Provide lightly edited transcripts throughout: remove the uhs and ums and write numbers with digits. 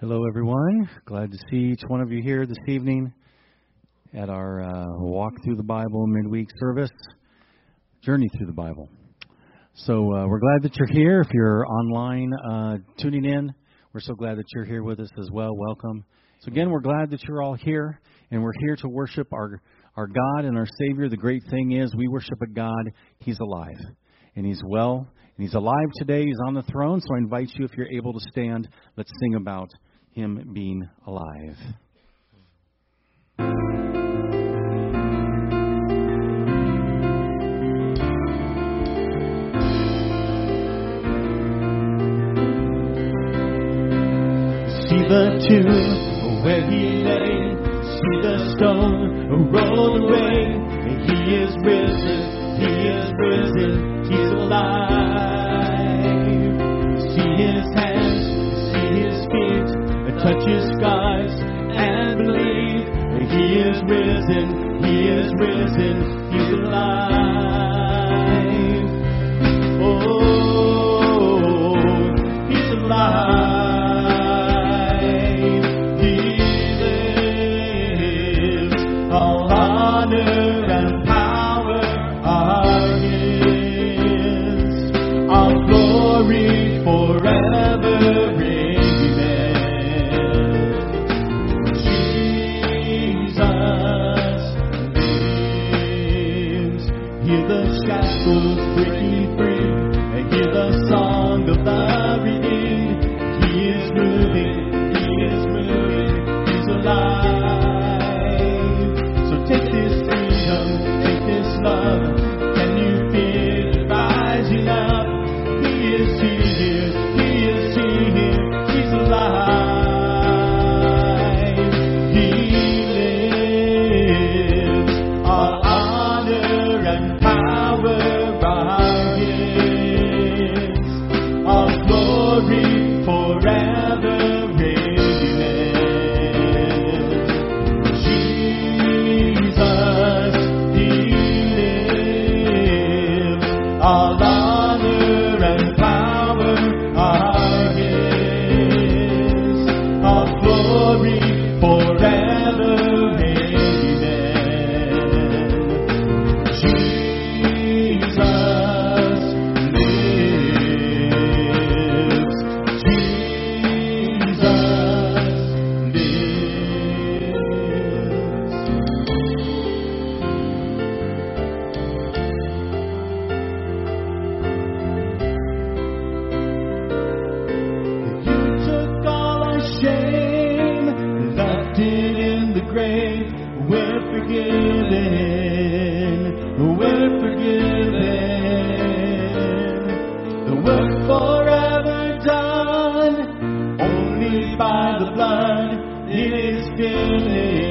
Hello, everyone. Glad to see each one of you here this evening at our Walk Through the Bible midweek service, Journey Through the Bible. So we're glad that you're here. If you're online tuning in, we're so glad that you're here with us as well. Welcome. So again, we're glad that you're all here, and we're here to worship our God and our Savior. The great thing is we worship a God. He's alive, and He's well, and He's alive today. He's on the throne, so I invite you, if you're able to stand, let's sing about Him being alive. See the tomb where He lay, see the stone rolled away. He is risen, He is risen, He's alive. See His hands, see His feet, touch His skies and believe. He is risen, He is risen, He's alive. Oh, He's alive. He lives. All honor and power are His. All glory forever. Breaking free, and give a song of the redeemed. He is moving, He is moving, He's alive. So take this freedom, take this love. Can you feel it rising up? He is here, He is here, He's alive. He lives. Our honor and power. It is finished.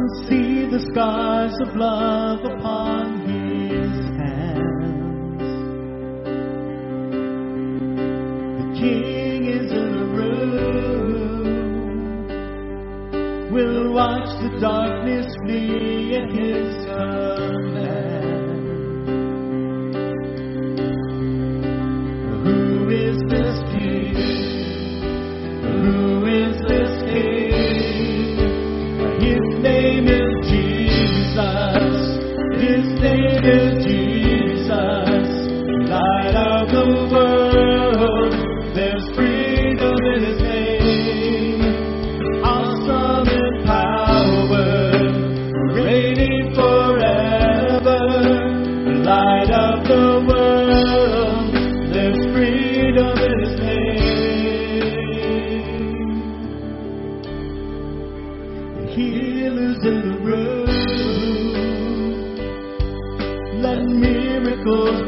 and see the scars of love upon his hands. The King is in the room. We'll watch the darkness flee at his command. Who is this King? Who is this King?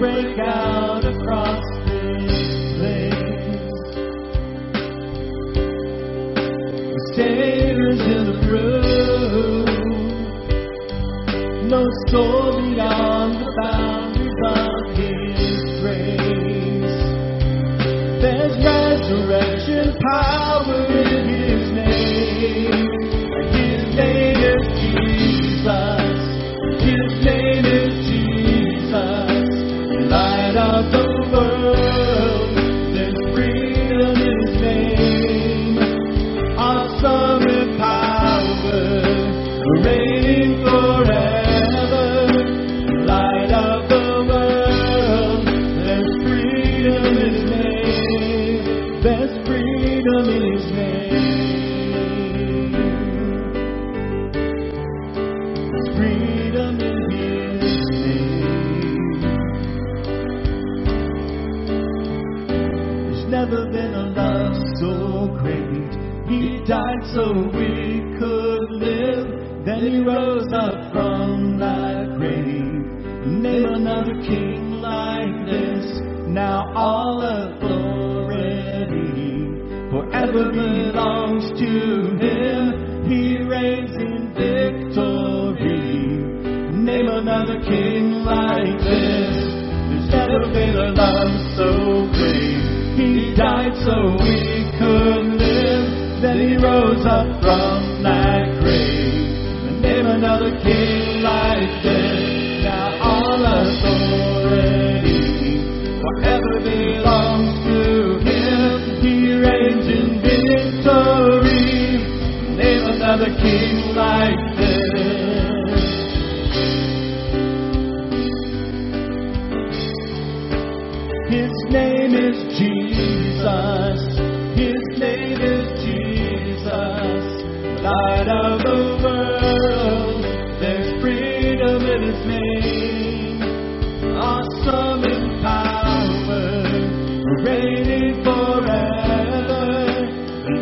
Break out across this place. The sailors in the room, no soul beyond the boundaries of his grace. There's resurrection power in his name. His name is Jesus. His name is Jesus. Light of the world, there's freedom in his name. Awesome in power, reigning forever. Light of the world, there's freedom in his name. There's freedom in his name. There's freedom in his name. Never been a love so great. He died so we could live. Then he rose up from that grave. Name another king like this. Now all authority forever belongs to him. He reigns in victory. Name another king like this. There's never been a love so great. He died so we could live. Then he rose up from that grave. And name another king like this. Now all authority forever belongs to him. He reigns in victory. And name another king like this. His name is Jesus. His name is Jesus. Light of the world, there's freedom in his name. Awesome in power, reigning forever.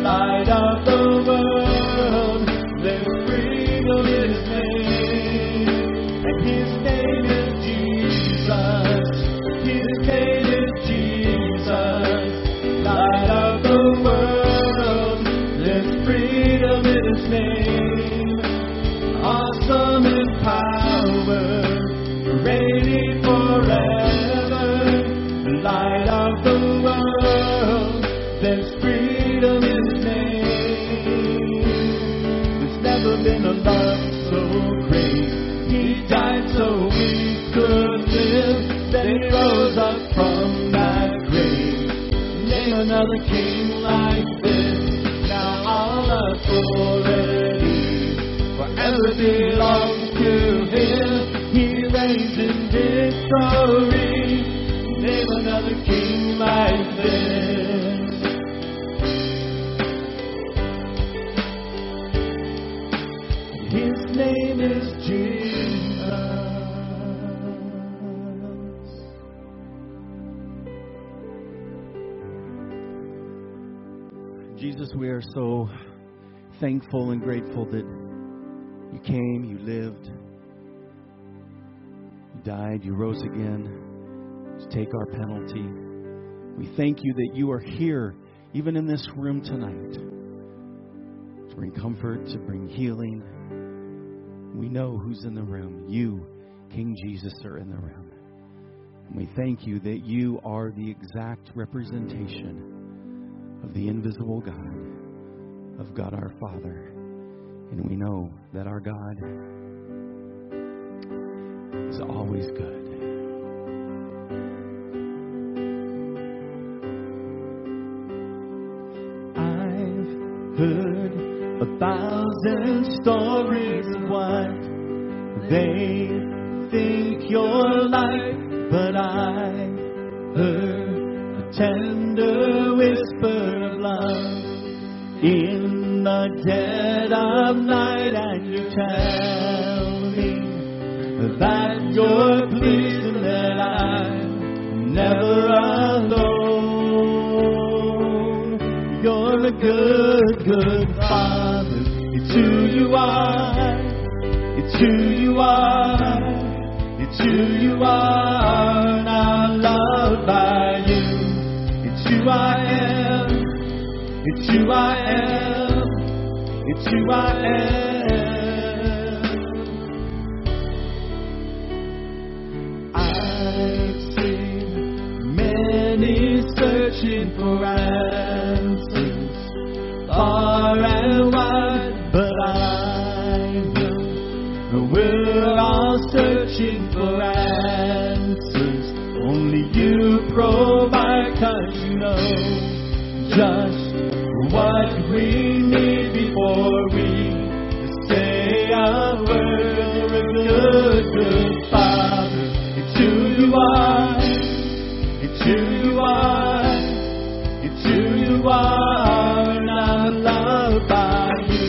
Light of the world, there's freedom in his name. And his name is Jesus. His name name, awesome in power, reigning forever, light of the world, there's freedom in his name. There's never been a love so great. He died so we could live. Then he rose up from that grave. Name another king like this. Authority forever belongs to him. He reigns in victory. Name another king like this. His name is Jesus. Jesus, we are so thankful and grateful that you came, you lived, you died, you rose again to take our penalty. We thank you that you are here, even in this room tonight, to bring comfort, to bring healing, We know who's in the room. You, King Jesus, are in the room. And we thank you that you are the exact representation of the invisible God, of God our Father. And we know that our God is always good. I've heard a thousand stories of what they think you're like, but I heard a tender whisper of love in the dead of night, and you tell me that you're pleased and that I'm never alone. You're a good, good Father. It's who you are. It's who you are. It's who you are. And I'm loved by you. It's who I am. It's who I am. It's who I am. I've seen many searching for answers far and wide, but I know we're all searching for answers. Only you provide, 'cause you know just what we need before we say a word. You're a good, good Father. It's who you are. It's who you are. It's who you are. And I'm loved by you.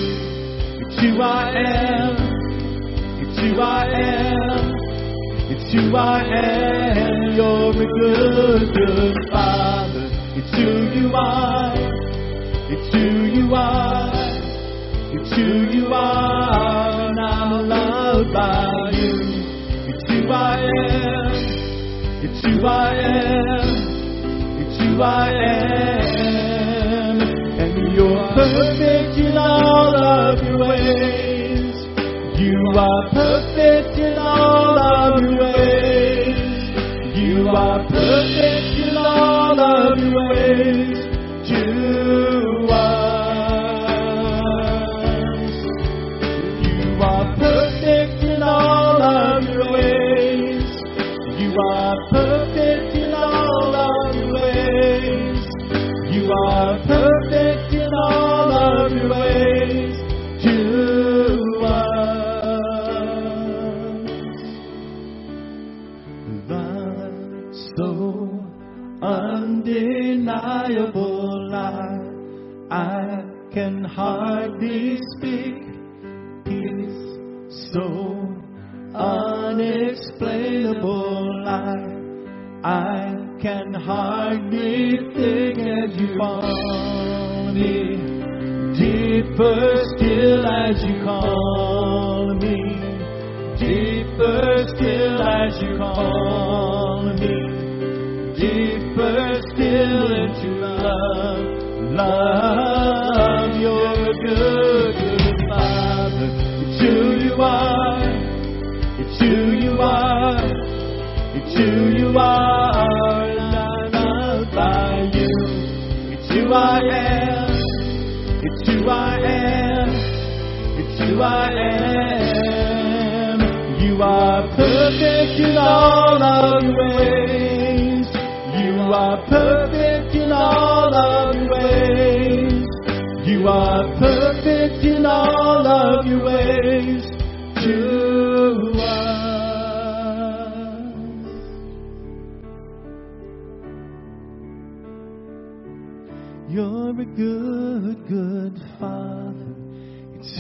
It's who I am. It's who I am. It's who I am. You're a good, good Father. It's who you are. It's who you are, it's who you are, and I'm loved by you. It's who I am, it's who I am, it's who I am. And you're perfect in all of your ways. You are perfect in all of your ways. You are perfect in all of your ways. Hardly speak, peace, so unexplainable life. I can hardly think as you want me, deeper still as you call me, deeper still as you call me, deeper still into love, love. Good, good Father, it's who you are, it's who you are, it's who you are, and I'm loved by you. It's who I am, it's who I am, it's who I am. You are perfect in all of your ways. You are perfect in all of your ways. You are perfect in all of your ways to us. You're a good, good Father. It's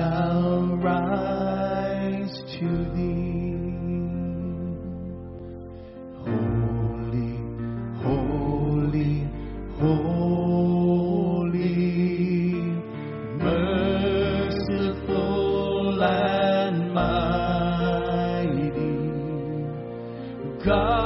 shall rise to thee. Holy, holy, holy, merciful and mighty God.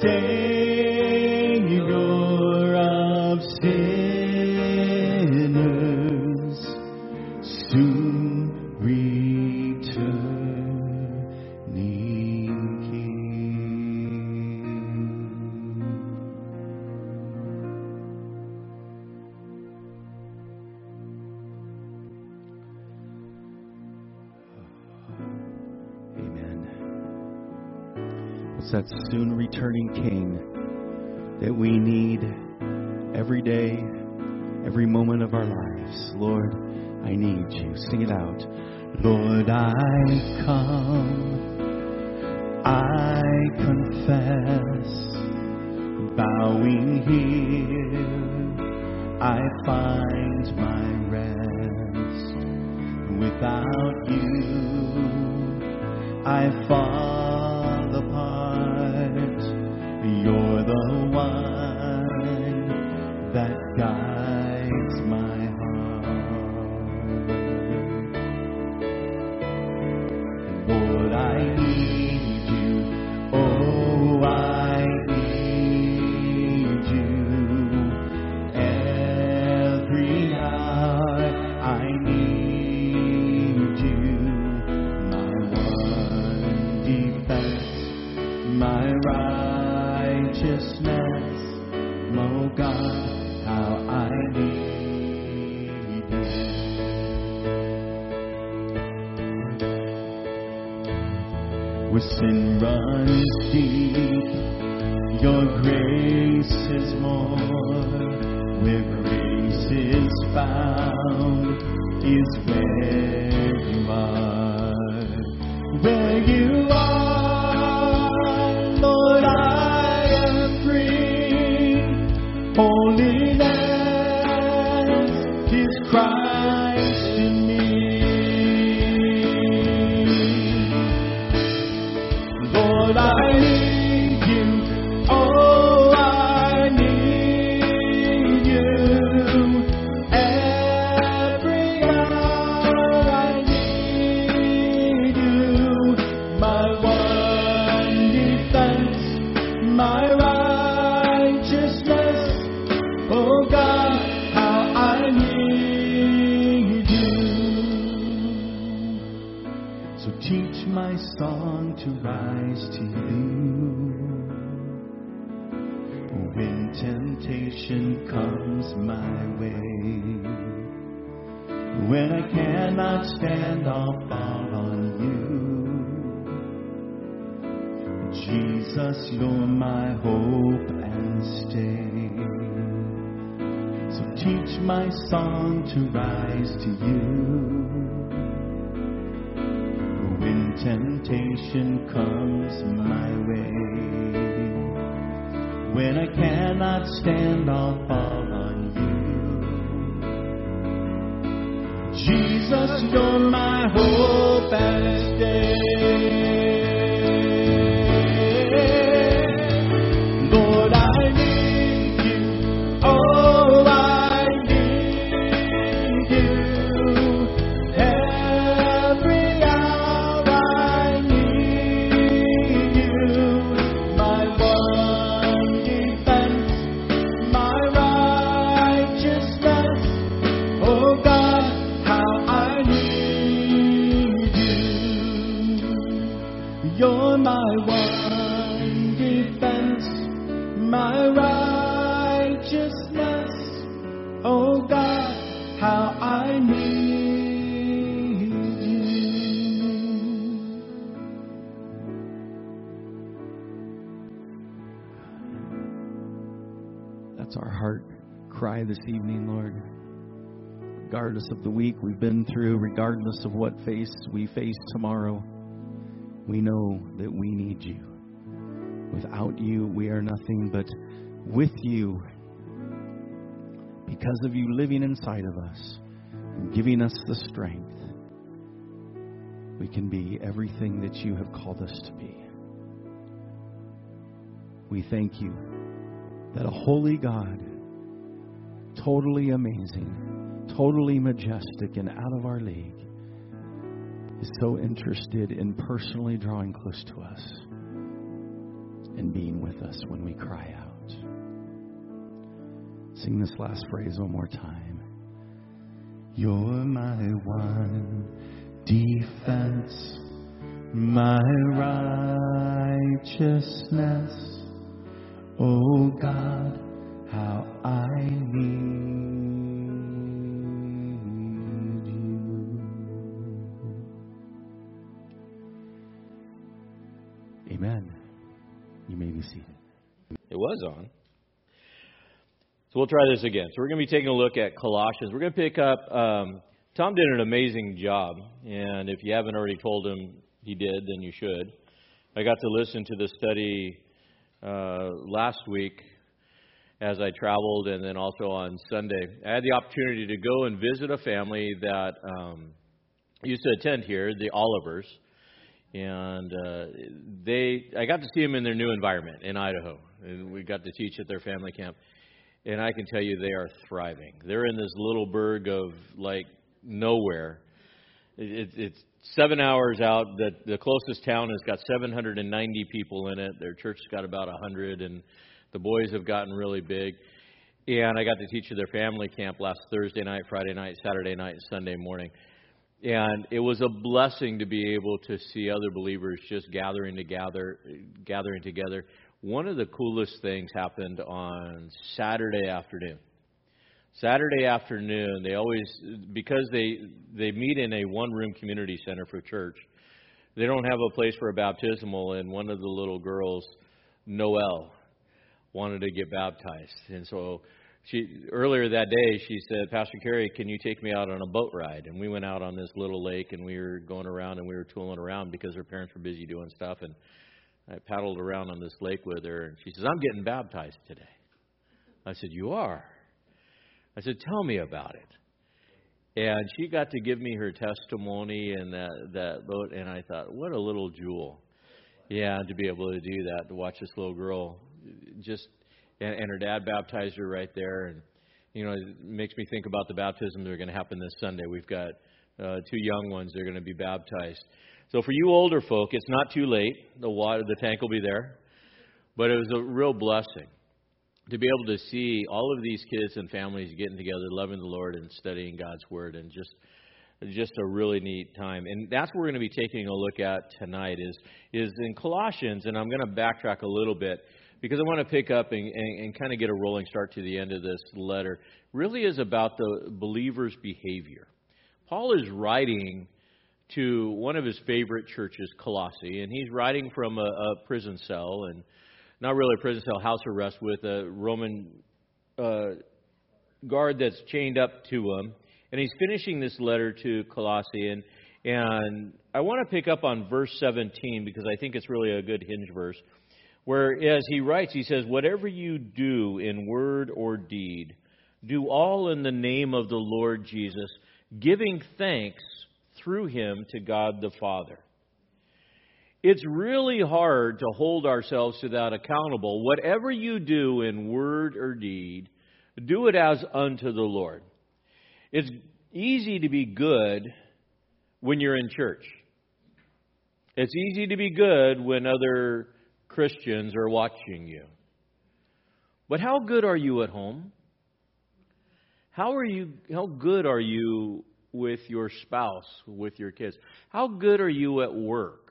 Savior of sin. that soon returning King that we need every day, every moment of our lives. Lord, I need you. Sing it out. Lord, I come, I confess, bowing here, I find my rest. Without you, I fall apart. You're the one that guides my Lord, I need you, oh, I need you, every hour I need you, my one defense, my righteousness, oh God, how I need you. Where sin runs deep, your grace is more. Where grace is found is where you are. Where you are, Lord, I am free. Holiness is Christ in me. I need you, oh, I need you, every hour I need you, my one defense, my righteousness, oh God, how I need you, so teach my song to rise to you. When temptation comes my way, when I cannot stand, I'll fall on you. Jesus, you're my hope and stay. So teach my song to rise to you. When temptation comes my way, when I cannot stand, I'll fall on you. Jesus, you're my hope and stay. Lord, I need you. Oh, I need you. This evening, Lord, regardless of the week we've been through, regardless of what we face tomorrow, we know that we need you. Without you, we are nothing, but with you, because of you living inside of us and giving us the strength, we can be everything that you have called us to be. We thank you that a holy God, totally amazing, totally majestic, and out of our league, is so interested in personally drawing close to us and being with us when we cry out. Sing this last phrase one more time. You're my one defense, my righteousness, oh God, how I need you. Amen. was on. So we'll try this again. So we're going to be taking a look at Colossians. We're going to pick up, Tom did an amazing job, and if you haven't already told him he did, then you should. I got to listen to the study last week as I traveled, and then also on Sunday. I had the opportunity to go and visit a family that used to attend here, the Olivers, and I got to see them in their new environment in Idaho, and we got to teach at their family camp, and I can tell you they are thriving. They're in this little burg of, like, nowhere. It's 7 hours out. The closest town has got 790 people in it. Their church's got about 100, and the boys have gotten really big. And I got to teach at their family camp last Thursday night, Friday night, Saturday night, and Sunday morning. And it was a blessing to be able to see other believers just gathering together. One of the coolest things happened on Saturday afternoon. Saturday afternoon, they always, because they meet in a one-room community center for church, they don't have a place for a baptismal, and one of the little girls, Noelle, wanted to get baptized. And so earlier that day, she said, "Pastor Kerry, can you take me out on a boat ride?" And we went out on this little lake, and we were going around, and we were tooling around because her parents were busy doing stuff, and I paddled around on this lake with her, and she says, "I'm getting baptized today." I said, "You are?" I said, "Tell me about it." And she got to give me her testimony in that boat, and I thought, what a little jewel. Yeah, to be able to do that, to watch this little girl just, and her dad baptized her right there. And, you know, it makes me think about the baptisms that are going to happen this Sunday. We've got two young ones that are going to be baptized. So for you older folk, it's not too late. The tank will be there. But it was a real blessing to be able to see all of these kids and families getting together, loving the Lord and studying God's Word, and just a really neat time. And that's what we're going to be taking a look at tonight is in Colossians, and I'm going to backtrack a little bit because I want to pick up and kind of get a rolling start to the end of this letter. It really is about the believer's behavior. Paul is writing to one of his favorite churches, Colossae, and he's writing from a prison cell, and not really a prison cell, house arrest, with a Roman guard that's chained up to him. And he's finishing this letter to Colossae, and I want to pick up on verse 17 because I think it's really a good hinge verse, where as he writes, he says, "Whatever you do in word or deed, do all in the name of the Lord Jesus, giving thanks through him to God the Father." It's really hard to hold ourselves to that accountable. Whatever you do in word or deed, do it as unto the Lord. It's easy to be good when you're in church. It's easy to be good when other Christians are watching you. But how good are you at home? How good are you with your spouse, with your kids? How good are you at work?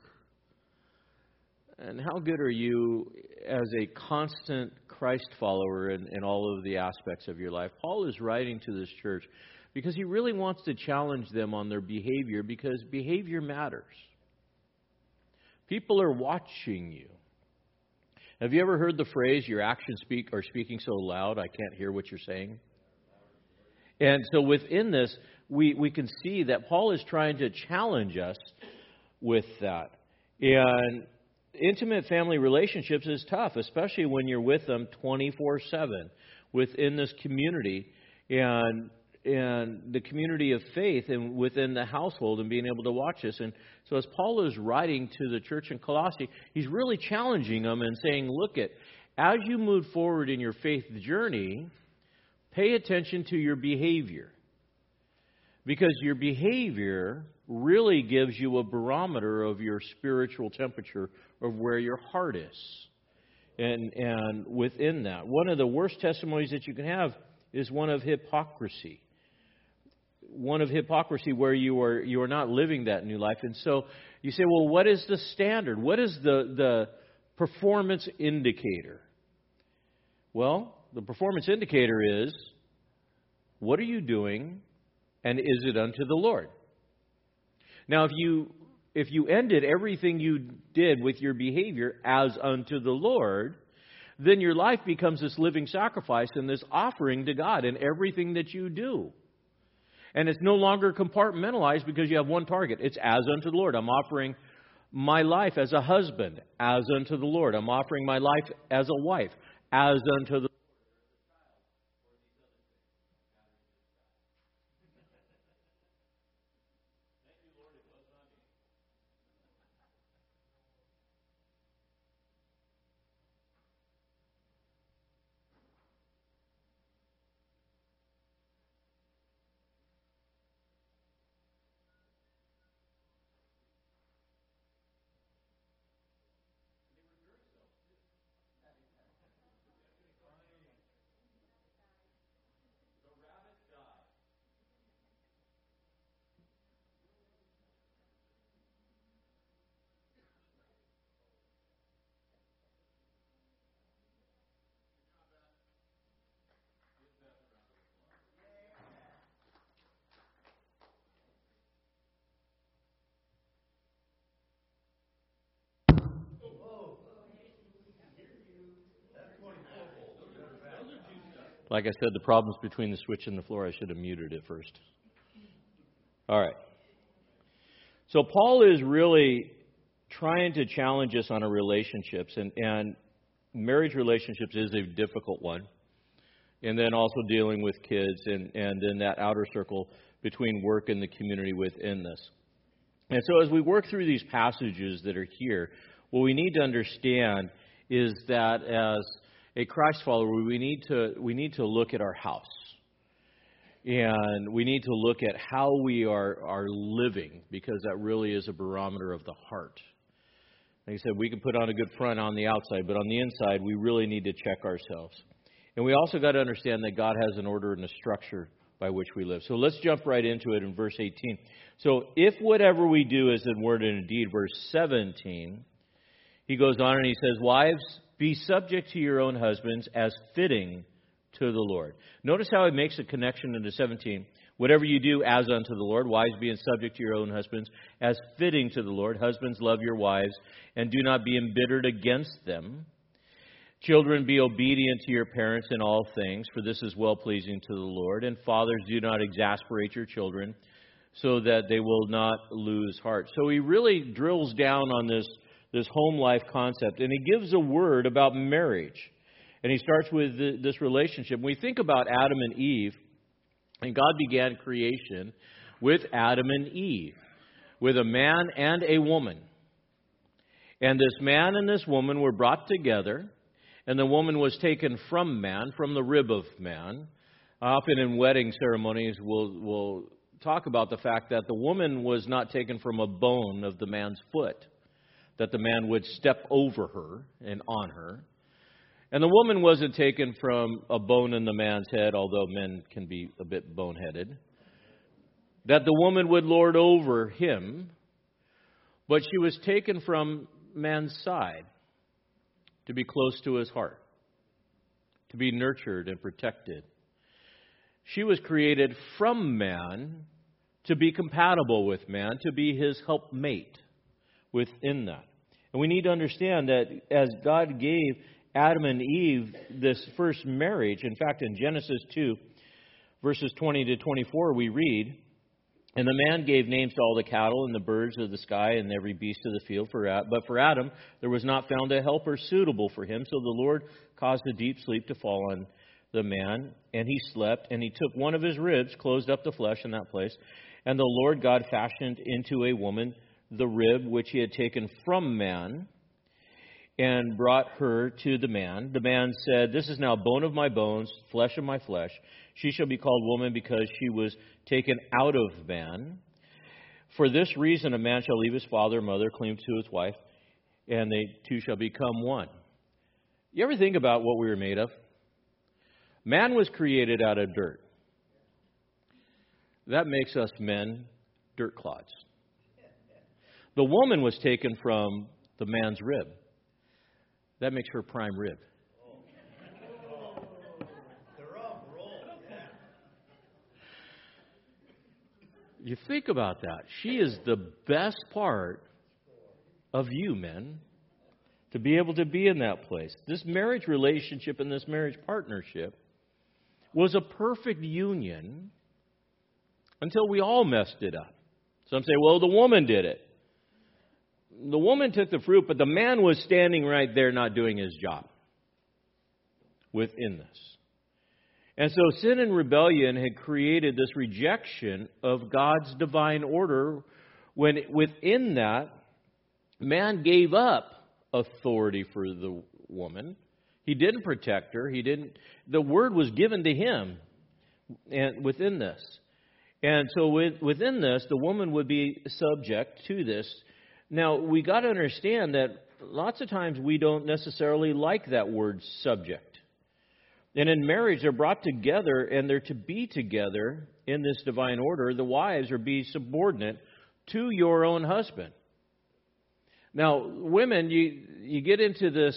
And how good are you as a constant Christ follower in all of the aspects of your life? Paul is writing to this church because he really wants to challenge them on their behavior, because behavior matters. People are watching you. Have you ever heard the phrase, "Your actions are speaking so loud, I can't hear what you're saying"? And so within this, we can see that Paul is trying to challenge us with that. And intimate family relationships is tough, especially when you're with them 24/7 within this community and the community of faith and within the household, and being able to watch this. And so as Paul is writing to the church in Colossae, he's really challenging them and saying, look, as you move forward in your faith journey, pay attention to your behavior. Because your behavior really gives you a barometer of your spiritual temperature, of where your heart is. And within that, one of the worst testimonies that you can have is one of hypocrisy. One of hypocrisy where you are not living that new life. And so you say, well, what is the standard? What is the performance indicator? Well, the performance indicator is, what are you doing? And is it unto the Lord? Now, if you ended everything you did with your behavior as unto the Lord, then your life becomes this living sacrifice and this offering to God in everything that you do. And it's no longer compartmentalized because you have one target. It's as unto the Lord. I'm offering my life as a husband, as unto the Lord. I'm offering my life as a wife, as unto the Lord. Like I said, the problem's between the switch and the floor. I should have muted it first. All right. So Paul is really trying to challenge us on our relationships. And marriage relationships is a difficult one. And then also dealing with kids and then that outer circle between work and the community within this. And so as we work through these passages that are here, what we need to understand is that as a Christ follower, we need to look at our house. And we need to look at how we are living, because that really is a barometer of the heart. Like I said, we can put on a good front on the outside, but on the inside, we really need to check ourselves. And we also got to understand that God has an order and a structure by which we live. So let's jump right into it in verse 18. So if whatever we do is in word and in deed, verse 17, he goes on and he says, wives, be subject to your own husbands as fitting to the Lord. Notice how it makes a connection into 17. Whatever you do as unto the Lord, wives being subject to your own husbands as fitting to the Lord. Husbands, love your wives and do not be embittered against them. Children, be obedient to your parents in all things, for this is well-pleasing to the Lord. And fathers, do not exasperate your children so that they will not lose heart. So he really drills down on this home life concept. And he gives a word about marriage. And he starts with this relationship. When we think about Adam and Eve, and God began creation with Adam and Eve, with a man and a woman. And this man and this woman were brought together, and the woman was taken from man, from the rib of man. Often in wedding ceremonies, we'll talk about the fact that the woman was not taken from a bone of the man's foot, that the man would step over her and on her. And the woman wasn't taken from a bone in the man's head, although men can be a bit boneheaded, that the woman would lord over him, but she was taken from man's side to be close to his heart, to be nurtured and protected. She was created from man to be compatible with man, to be his helpmate within that. And we need to understand that as God gave Adam and Eve this first marriage, in fact, in Genesis 2, verses 20 to 24, we read, and the man gave names to all the cattle and the birds of the sky and every beast of the field. But for Adam, there was not found a helper suitable for him. So the Lord caused a deep sleep to fall on the man, and he slept, and he took one of his ribs, closed up the flesh in that place. And the Lord God fashioned into a woman the rib which he had taken from man, and brought her to the man. The man said, this is now bone of my bones, flesh of my flesh. She shall be called woman because she was taken out of man. For this reason, a man shall leave his father and mother, cleave to his wife, and they two shall become one. You ever think about what we were made of? Man was created out of dirt. That makes us men dirt clods. The woman was taken from the man's rib. That makes her prime rib. You think about that. She is the best part of you, men. to be able to be in that place. This marriage relationship and this marriage partnership was a perfect union until we all messed it up. Some say, well, the woman did it. The woman took the fruit, but the man was standing right there not doing his job within this. And so sin and rebellion had created this rejection of God's divine order when within that, man gave up authority for the woman. He didn't protect her. He didn't. The word was given to him and within this. And so within this, the woman would be subject to this. Now, we got to understand that lots of times we don't necessarily like that word subject. And in marriage, they're brought together and they're to be together in this divine order. The wives are be subordinate to your own husband. Now, women, you get into this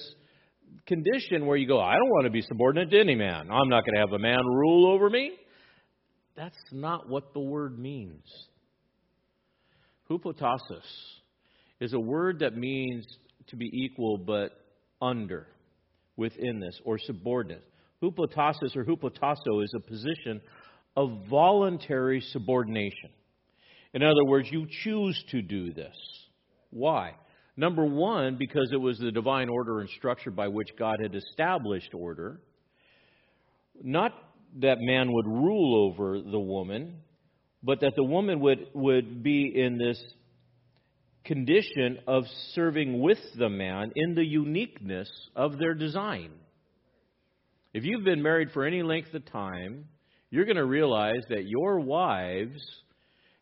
condition where you go, I don't want to be subordinate to any man. I'm not going to have a man rule over me. That's not what the word means. Hupotasis is a word that means to be equal but under, within this, or subordinate. Hupotasis or hupotasso is a position of voluntary subordination. In other words, you choose to do this. Why? Number one, because it was the divine order and structure by which God had established order. Not that man would rule over the woman, but that the woman would be in this condition of serving with the man in the uniqueness of their design. If you've been married for any length of time, you're going to realize that your wives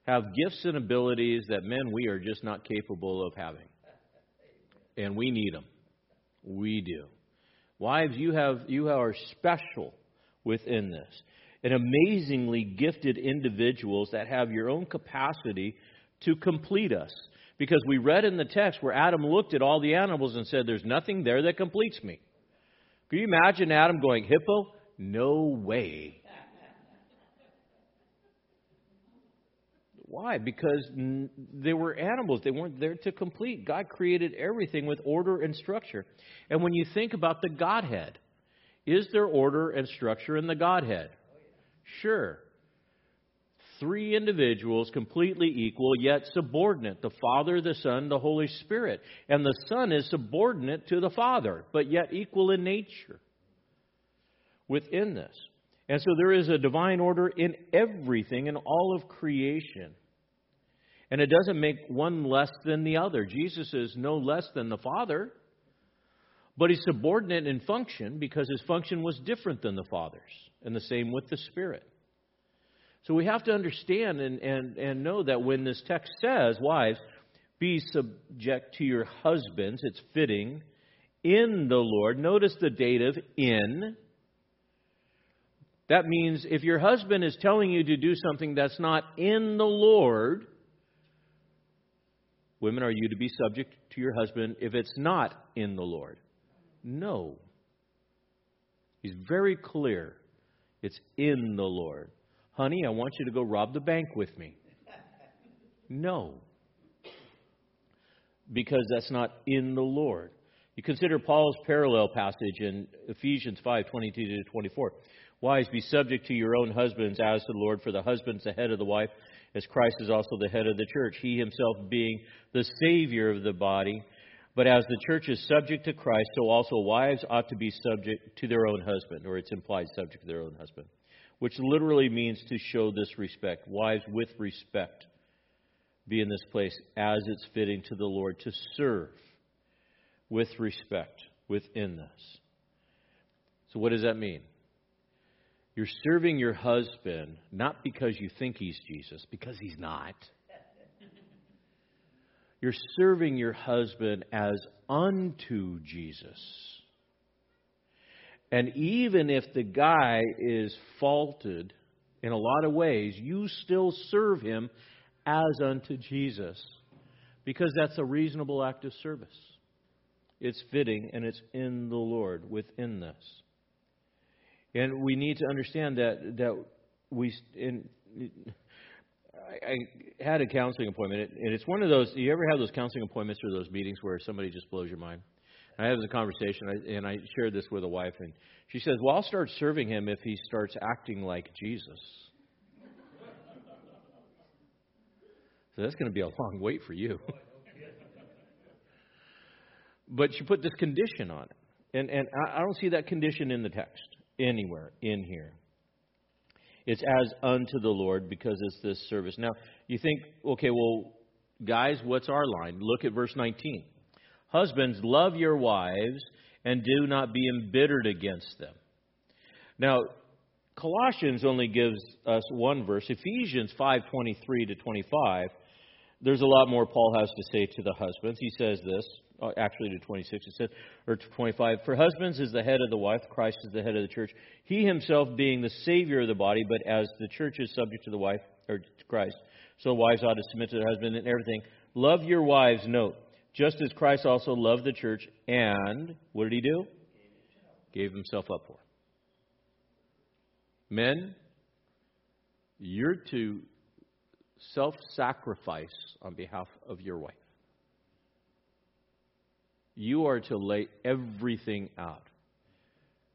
have gifts and abilities that men, we are just not capable of having. And we need them. We do. Wives, you are special within this. And amazingly gifted individuals that have your own capacity to complete us. Because we read in the text where Adam looked at all the animals and said, there's nothing there that completes me. Can you imagine Adam going, hippo? No way. Why? Because they were animals. They weren't there to complete. God created everything with order and structure. And when you think about the Godhead, is there order and structure in the Godhead? Sure. Three individuals, completely equal, yet subordinate. The Father, the Son, the Holy Spirit. And the Son is subordinate to the Father, but yet equal in nature within this. And so there is a divine order in everything, in all of creation. And it doesn't make one less than the other. Jesus is no less than the Father, but he's subordinate in function because his function was different than the Father's, and the same with the Spirit. So we have to understand and know that when this text says, wives, be subject to your husbands, it's fitting, in the Lord. Notice the dative, in. That means if your husband is telling you to do something that's not in the Lord, women, are you to be subject to your husband if it's not in the Lord? No. He's very clear. It's in the Lord. Honey, I want you to go rob the bank with me. No. Because that's not in the Lord. You consider Paul's parallel passage in Ephesians 5:22-24. Wives, be subject to your own husbands as to the Lord, for the husband's the head of the wife, as Christ is also the head of the church, he himself being the Savior of the body. But as the church is subject to Christ, so also wives ought to be subject to their own husband, or it's implied subject to their own husband, which literally means to show this respect. Wives, with respect, be in this place as it's fitting to the Lord, to serve with respect within this. So what does that mean? You're serving your husband not because you think he's Jesus, because he's not. You're serving your husband as unto Jesus. And even if the guy is faulted in a lot of ways, you still serve him as unto Jesus, because that's a reasonable act of service. It's fitting and it's in the Lord within this. And we need to understand I had a counseling appointment, and it's one of those, you ever have those counseling appointments or those meetings where somebody just blows your mind? I had a conversation, and I shared this with a wife, and she says, well, I'll start serving him if he starts acting like Jesus. So that's going to be a long wait for you. But she put this condition on it. And I don't see that condition in the text anywhere in here. It's as unto the Lord, because it's this service. Now, you think, okay, well, guys, what's our line? Look at verse 19. Husbands, love your wives and do not be embittered against them. Now, Colossians only gives us one verse. Ephesians 5:23 to 25. There's a lot more Paul has to say to the husbands. He says this, actually to 26, it says, or to 25. For husbands is the head of the wife, Christ is the head of the church, he himself being the Savior of the body, but as the church is subject to the wife, or to Christ, so wives ought to submit to their husband in everything. Love your wives, note, just as Christ also loved the church, and what did he do? Gave himself up for. Men, you're to self-sacrifice on behalf of your wife. You are to lay everything out.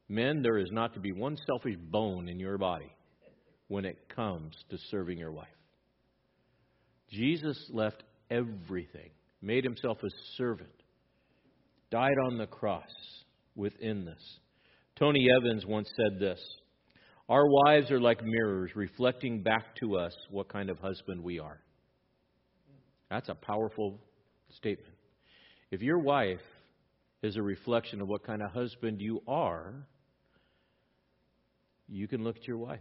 Men, there is not to be one selfish bone in your body when it comes to serving your wife. Jesus left everything, made himself a servant, died on the cross within this. Tony Evans once said this, our wives are like mirrors reflecting back to us what kind of husband we are. That's a powerful statement. If your wife is a reflection of what kind of husband you are, you can look at your wife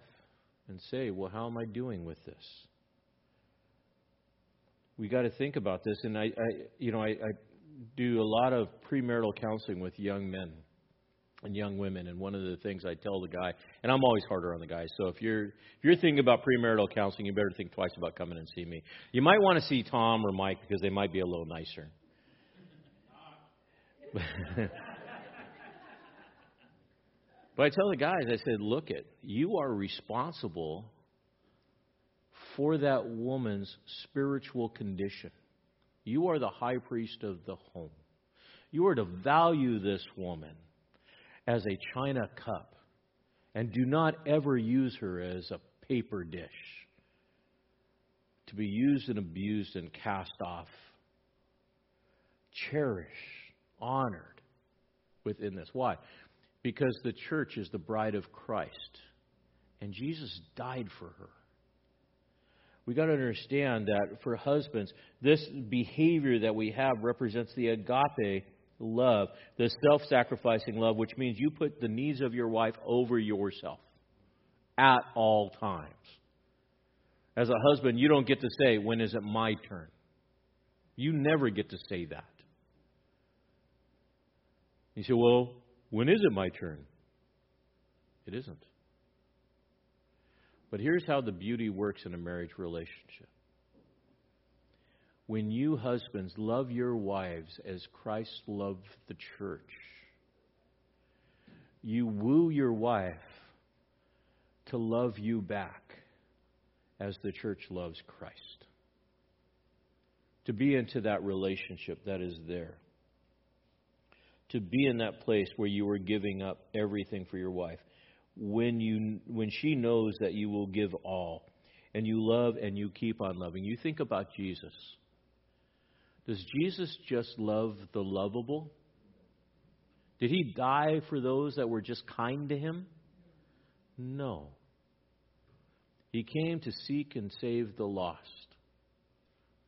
and say, well, how am I doing with this? We got to think about this. And I do a lot of premarital counseling with young men and young women, and one of the things I tell the guy, and I'm always harder on the guys, so if you're thinking about premarital counseling, you better think twice about coming and see me. You might want to see Tom or Mike, because they might be a little nicer. But I tell the guys, I said, look it, you are responsible for that woman's spiritual condition. You are the high priest of the home. You are to value this woman as a china cup, and do not ever use her as a paper dish to be used and abused and cast off. Cherish, honored within this. Why? Because the church is the bride of Christ, and Jesus died for her. We got to understand that for husbands, this behavior that we have represents the agape love, the self-sacrificing love, which means you put the needs of your wife over yourself at all times. As a husband, you don't get to say, when is it my turn? You never get to say that. You say, well, when is it my turn? It isn't. But here's how the beauty works in a marriage relationship. When you husbands love your wives as Christ loved the church, you woo your wife to love you back as the church loves Christ. To be into that relationship that is there. To be in that place where you are giving up everything for your wife. When she knows that you will give all, and you love and you keep on loving. You think about Jesus. Does Jesus just love the lovable? Did he die for those that were just kind to him? No. He came to seek and save the lost,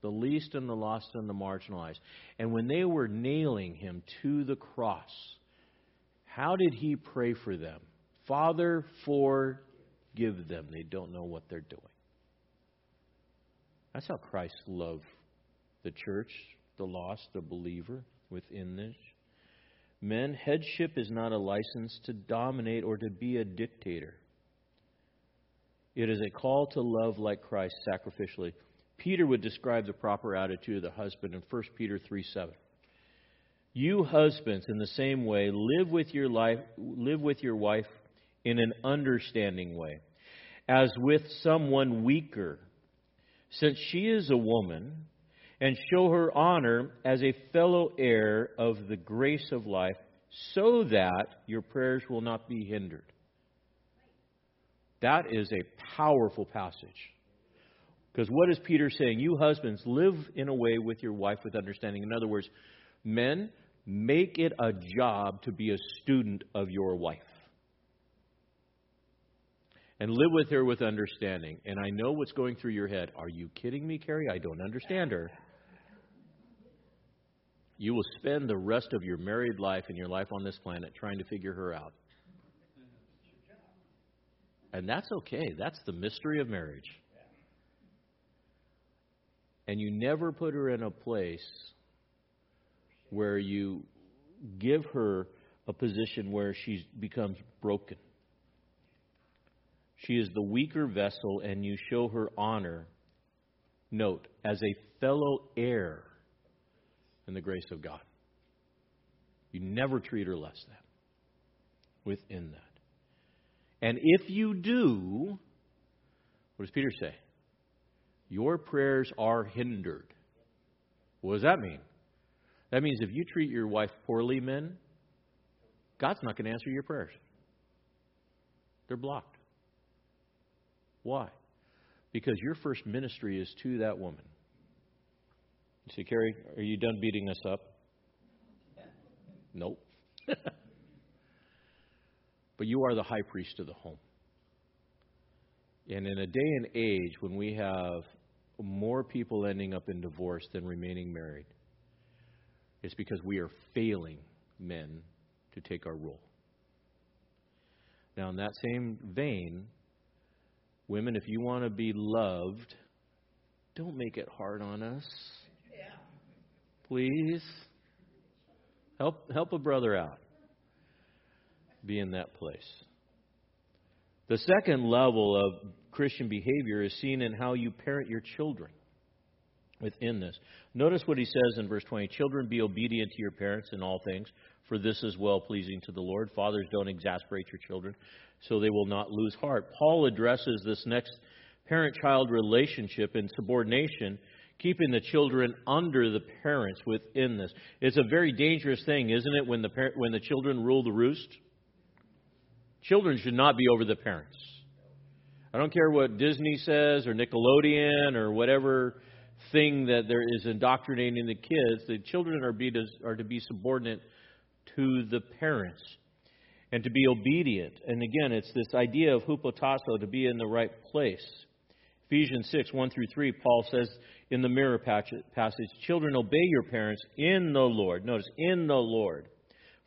the least and the lost and the marginalized. And when they were nailing him to the cross, how did he pray for them? Father, forgive them. They don't know what they're doing. That's how Christ loved the church, the lost, the believer within this. Men, headship is not a license to dominate or to be a dictator. It is a call to love like Christ sacrificially. Peter would describe the proper attitude of the husband in 1 Peter 3:7. You husbands, in the same way, live with your wife in an understanding way, as with someone weaker. Since she is a woman, and show her honor as a fellow heir of the grace of life, so that your prayers will not be hindered. That is a powerful passage. Because what is Peter saying? You husbands, live in a way with your wife with understanding. In other words, men, make it a job to be a student of your wife. And live with her with understanding. And I know what's going through your head. Are you kidding me, Carrie? I don't understand her. You will spend the rest of your married life and your life on this planet trying to figure her out. And that's okay. That's the mystery of marriage. And you never put her in a place where you give her a position where she becomes broken. She is the weaker vessel, and you show her honor, note, as a fellow heir in the grace of God. You never treat her less than within that. And if you do, what does Peter say? Your prayers are hindered. What does that mean? That means if you treat your wife poorly, men, God's not going to answer your prayers. They're blocked. Why? Because your first ministry is to that woman. You say, Carrie, are you done beating us up? Nope. But you are the high priest of the home. And in a day and age when we have more people ending up in divorce than remaining married, it's because we are failing men to take our role. Now, in that same vein, women, if you want to be loved, don't make it hard on us. Please. Help a brother out. Be in that place. The second level of Christian behavior is seen in how you parent your children within this. Notice what he says in verse 20. Children, be obedient to your parents in all things, for this is well-pleasing to the Lord. Fathers, don't exasperate your children, so they will not lose heart. Paul addresses this next parent-child relationship in subordination, keeping the children under the parents within this. It's a very dangerous thing, isn't it, when the children rule the roost? Children should not be over the parents. I don't care what Disney says or Nickelodeon or whatever thing that there is indoctrinating the kids. The children are to be subordinate to the parents and to be obedient. And again, it's this idea of hupotasso, to be in the right place. Ephesians 6, 1 through 3, Paul says in the mirror passage, children, obey your parents in the Lord. Notice, in the Lord,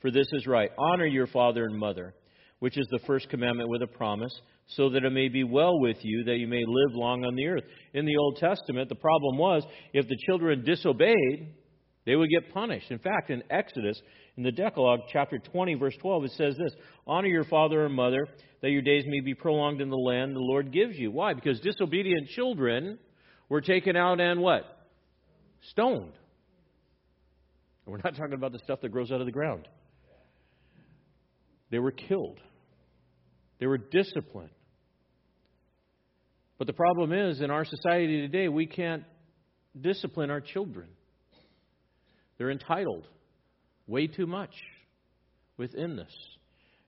for this is right. Honor your father and mother, which is the first commandment with a promise, so that it may be well with you, that you may live long on the earth. In the Old Testament, the problem was if the children disobeyed, they would get punished. In fact, in Exodus, in the Decalogue, chapter 20, verse 12, it says this, honor your father and mother, that your days may be prolonged in the land the Lord gives you. Why? Because disobedient children were taken out and what? Stoned. We're not talking about the stuff that grows out of the ground. They were killed. They were disciplined. But the problem is, in our society today, we can't discipline our children. They're entitled way too much within this,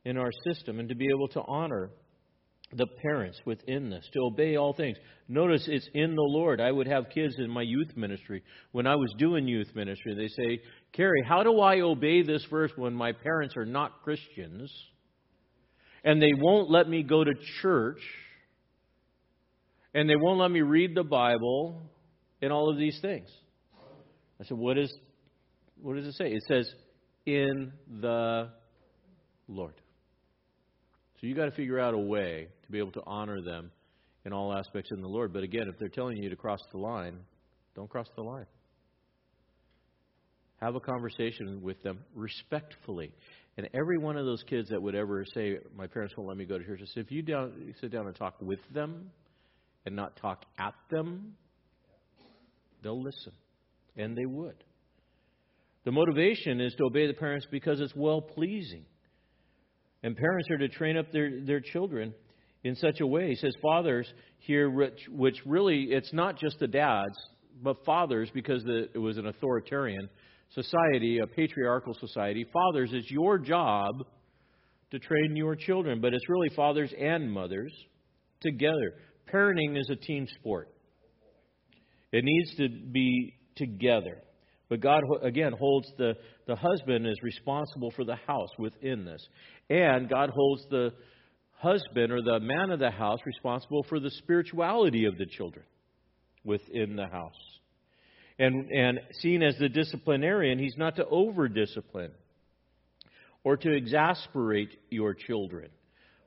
in our system, and to be able to honor the parents within this, to obey all things. Notice it's in the Lord. I would have kids in my youth ministry. When I was doing youth ministry, they say, Carrie, how do I obey this verse when my parents are not Christians and they won't let me go to church and they won't let me read the Bible and all of these things? I said, what does it say? It says, in the Lord. So you got to figure out a way to be able to honor them in all aspects in the Lord. But again, if they're telling you to cross the line, don't cross the line. Have a conversation with them respectfully. And every one of those kids that would ever say, my parents won't let me go to church, I say, if you sit down and talk with them and not talk at them, they'll listen. And they would. The motivation is to obey the parents because it's well-pleasing. And parents are to train up their children in such a way. He says fathers here, which really, it's not just the dads. But fathers, because it was an authoritarian society, a patriarchal society, fathers, it's your job to train your children. But it's really fathers and mothers together. Parenting is a team sport. It needs to be together. But God, again, holds the husband is responsible for the house within this. And God holds the husband or the man of the house responsible for the spirituality of the children within the house. And seen as the disciplinarian, he's not to over-discipline or to exasperate your children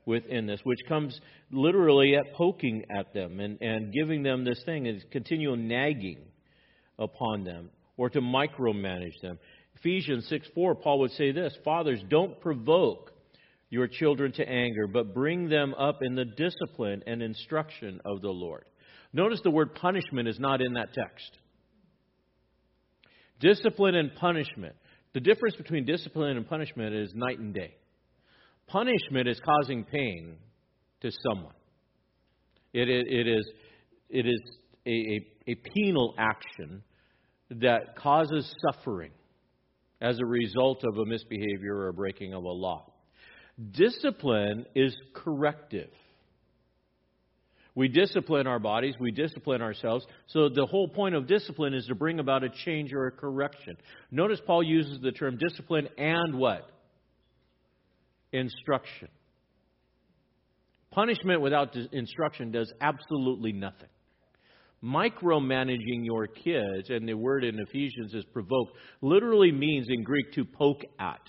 within this, which comes literally at poking at them and giving them this thing and continual nagging upon them, or to micromanage them. Ephesians 6:4, Paul would say this, fathers, don't provoke your children to anger, but bring them up in the discipline and instruction of the Lord. Notice the word punishment is not in that text. Discipline and punishment. The difference between discipline and punishment is night and day. Punishment is causing pain to someone. It is a penal action that causes suffering as a result of a misbehavior or a breaking of a law. Discipline is corrective. We discipline our bodies, we discipline ourselves. So the whole point of discipline is to bring about a change or a correction. Notice Paul uses the term discipline and what? Instruction. Punishment without instruction does absolutely nothing. Micromanaging your kids, and the word in Ephesians is provoke, literally means in Greek to poke at.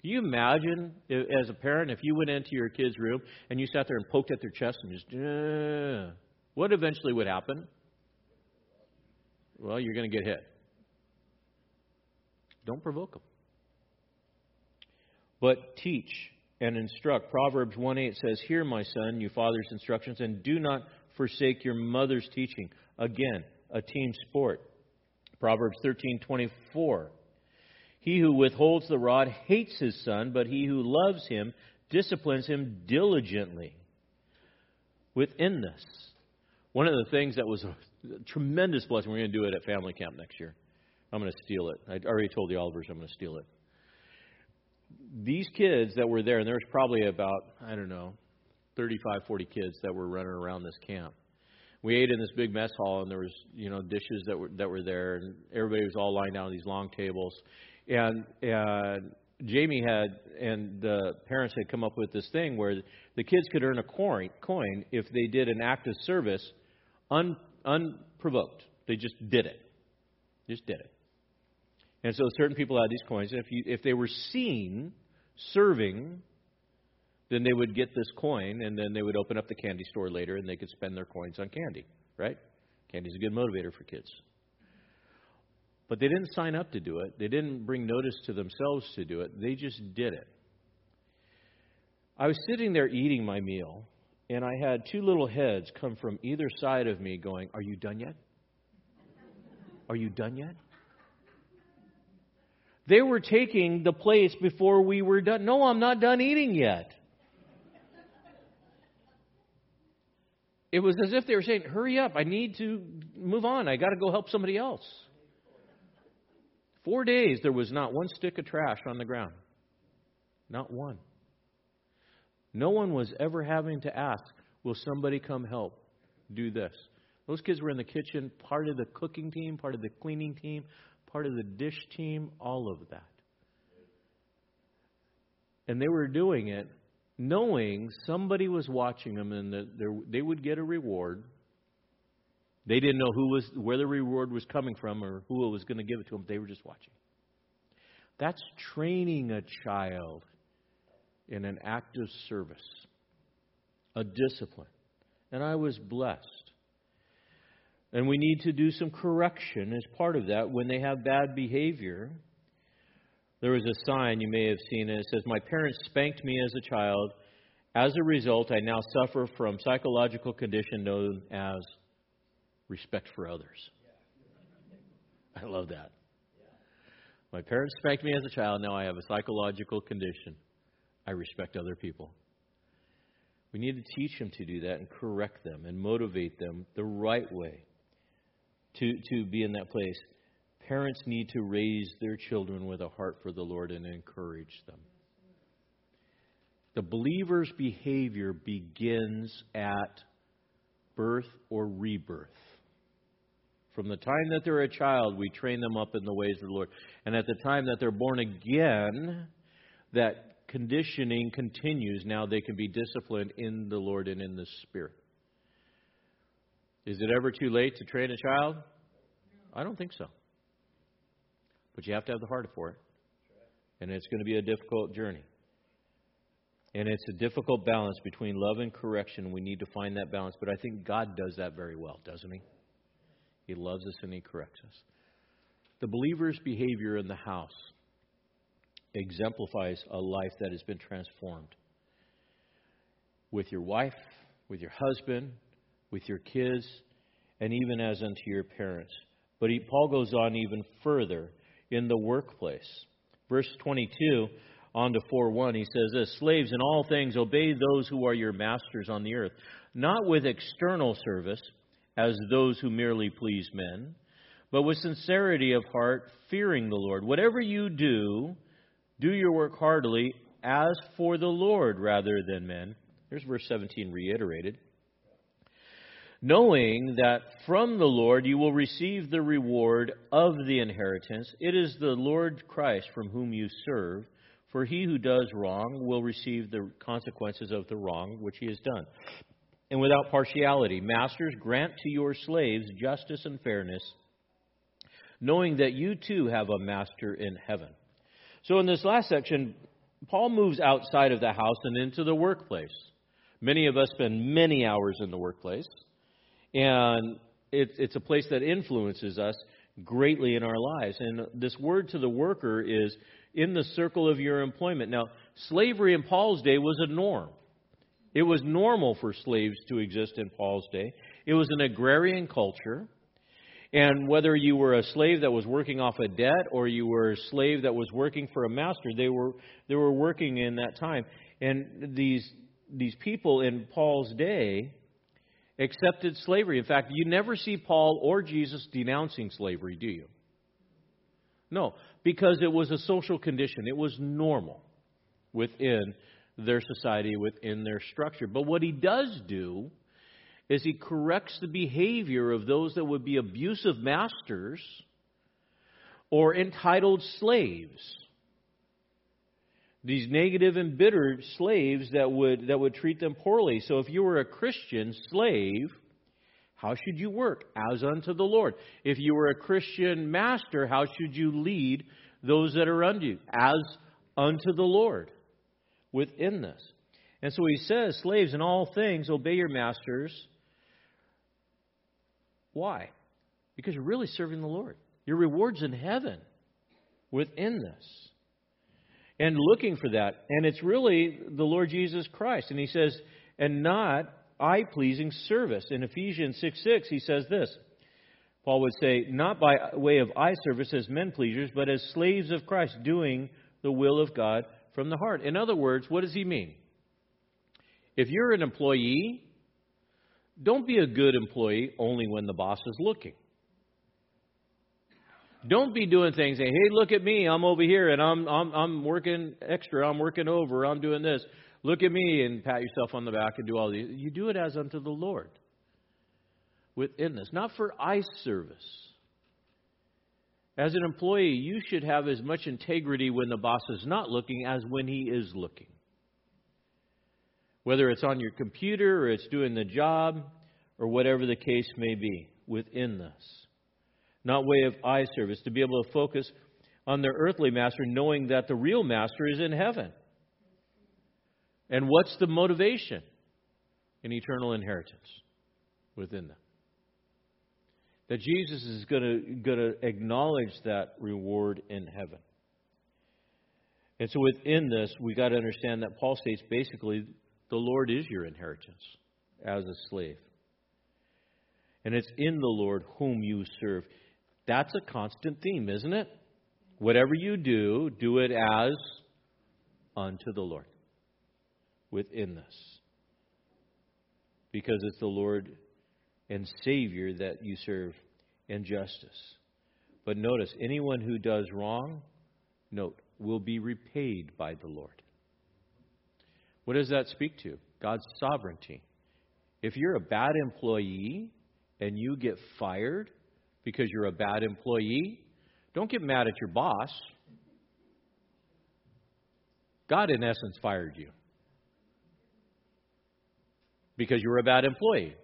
Can you imagine, as a parent, if you went into your kid's room and you sat there and poked at their chest and just, what eventually would happen? Well, you're going to get hit. Don't provoke them. But teach and instruct. Proverbs 1:8 says, hear, my son, you father's instructions, and do not forsake your mother's teaching. Again, a team sport. Proverbs 13:24. He who withholds the rod hates his son, but he who loves him disciplines him diligently. Within this, one of the things that was a tremendous blessing, we're going to do it at family camp next year. I'm going to steal it. I already told the Olivers I'm going to steal it. These kids that were there, and there was probably about, 35, 40 kids that were running around this camp. We ate in this big mess hall, and there was, dishes that were there, and everybody was all lined out on these long tables. And Jamie and the parents had come up with this thing where the kids could earn a coin if they did an act of service unprovoked. They just did it. And so certain people had these coins. And if they were seen serving, then they would get this coin, and then they would open up the candy store later, and they could spend their coins on candy, right? Candy's a good motivator for kids. But they didn't sign up to do it. They didn't bring notice to themselves to do it. They just did it. I was sitting there eating my meal, and I had two little heads come from either side of me going, are you done yet? Are you done yet? They were taking the place before we were done. No, I'm not done eating yet. It was as if they were saying, hurry up, I need to move on. I got to go help somebody else. 4 days, there was not one stick of trash on the ground. Not one. No one was ever having to ask, will somebody come help do this? Those kids were in the kitchen, part of the cooking team, part of the cleaning team, part of the dish team, all of that. And they were doing it knowing somebody was watching them and that they would get a reward. They didn't know where the reward was coming from or who was going to give it to them. They were just watching. That's training a child in an act of service, a discipline. And I was blessed. And we need to do some correction as part of that when they have bad behavior. There was a sign, you may have seen it. It says, my parents spanked me as a child. As a result, I now suffer from psychological condition known as respect for others. I love that. My parents spanked me as a child. Now I have a psychological condition. I respect other people. We need to teach them to do that and correct them and motivate them the right way. to be in that place. Parents need to raise their children with a heart for the Lord and encourage them. The believer's behavior begins at birth or rebirth. From the time that they're a child, we train them up in the ways of the Lord. And at the time that they're born again, that conditioning continues. Now they can be disciplined in the Lord and in the Spirit. Is it ever too late to train a child? I don't think so. But you have to have the heart for it. And it's going to be a difficult journey. And it's a difficult balance between love and correction. We need to find that balance. But I think God does that very well, doesn't He? He loves us and He corrects us. The believer's behavior in the house exemplifies a life that has been transformed. With your wife, with your husband, with your kids, and even as unto your parents. But Paul goes on even further in the workplace. Verse 22 on to 4:1, he says this, slaves in all things obey those who are your masters on the earth, not with external service, as those who merely please men, but with sincerity of heart, fearing the Lord. Whatever you do, do your work heartily as for the Lord rather than men. Here's verse 17 reiterated. Knowing that from the Lord you will receive the reward of the inheritance. It is the Lord Christ from whom you serve. For he who does wrong will receive the consequences of the wrong which he has done. And without partiality, masters, grant to your slaves justice and fairness, knowing that you too have a master in heaven. So in this last section, Paul moves outside of the house and into the workplace. Many of us spend many hours in the workplace, and it's a place that influences us greatly in our lives. And this word to the worker is in the circle of your employment. Now, slavery in Paul's day was a norm. It was normal for slaves to exist in Paul's day. It was an agrarian culture. And whether you were a slave that was working off a debt or you were a slave that was working for a master, they were working in that time. And these people in Paul's day accepted slavery. In fact, you never see Paul or Jesus denouncing slavery, do you? No, because it was a social condition. It was normal within their society, within their structure. But what he does do is he corrects the behavior of those that would be abusive masters or entitled slaves. These negative, embittered slaves that would treat them poorly. So if you were a Christian slave, how should you work? As unto the Lord. If you were a Christian master, how should you lead those that are under you? As unto the Lord. Within this. And so he says, slaves in all things, obey your masters. Why? Because you're really serving the Lord. Your reward's in heaven within this. And looking for that. And it's really the Lord Jesus Christ. And he says, and not eye-pleasing service. In Ephesians 6:6, he says this. Paul would say, not by way of eye service as men pleasers, but as slaves of Christ, doing the will of God from the heart. In other words, what does he mean? If you're an employee, don't be a good employee only when the boss is looking. Don't be doing things saying, hey, look at me, I'm over here and I'm working extra, I'm working over, I'm doing this. Look at me and pat yourself on the back and do all these. You do it as unto the Lord within this, not for eye service. As an employee, you should have as much integrity when the boss is not looking as when he is looking. Whether it's on your computer or it's doing the job or whatever the case may be within this. Not way of eye service. To be able to focus on their earthly master, knowing that the real master is in heaven. And what's the motivation? An eternal inheritance within them. That Jesus is going to acknowledge that reward in heaven. And so within this, we got to understand that Paul states basically, the Lord is your inheritance as a slave. And it's in the Lord whom you serve. That's a constant theme, isn't it? Whatever you do, do it as unto the Lord within this. Because it's the Lord and Savior that you serve, and justice. But notice, anyone who does wrong, note, will be repaid by the Lord. What does that speak to? God's sovereignty. If you're a bad employee and you get fired because you're a bad employee, don't get mad at your boss. God, in essence, fired you because you were a bad employee.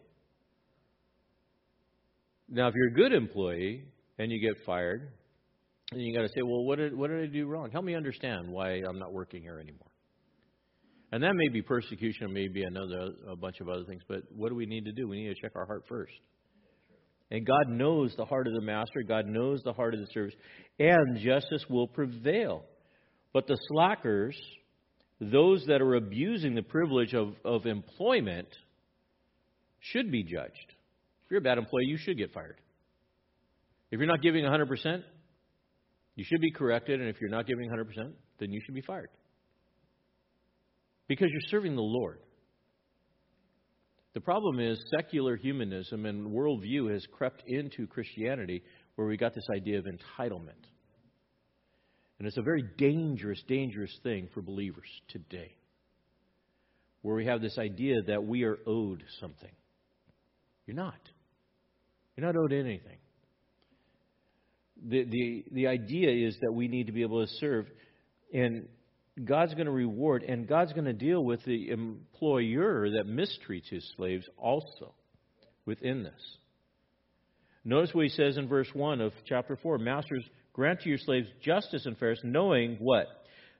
Now, if you're a good employee and you get fired, then you got to say, well, what did I do wrong? Help me understand why I'm not working here anymore. And that may be persecution, it may be a bunch of other things, but what do we need to do? We need to check our heart first. And God knows the heart of the master. God knows the heart of the servant, and justice will prevail. But the slackers, those that are abusing the privilege of employment, should be judged. If you're a bad employee, you should get fired. If you're not giving 100%, you should be corrected. And if you're not giving 100%, then you should be fired. Because you're serving the Lord. The problem is secular humanism and worldview has crept into Christianity, where we got this idea of entitlement. And it's a very dangerous, dangerous thing for believers today, where we have this idea that we are owed something. You're not. You're not owed anything. The idea is that we need to be able to serve, and God's going to reward, and God's going to deal with the employer that mistreats his slaves also within this. Notice what he says in verse 1 of chapter 4. Masters, grant to your slaves justice and fairness, knowing what?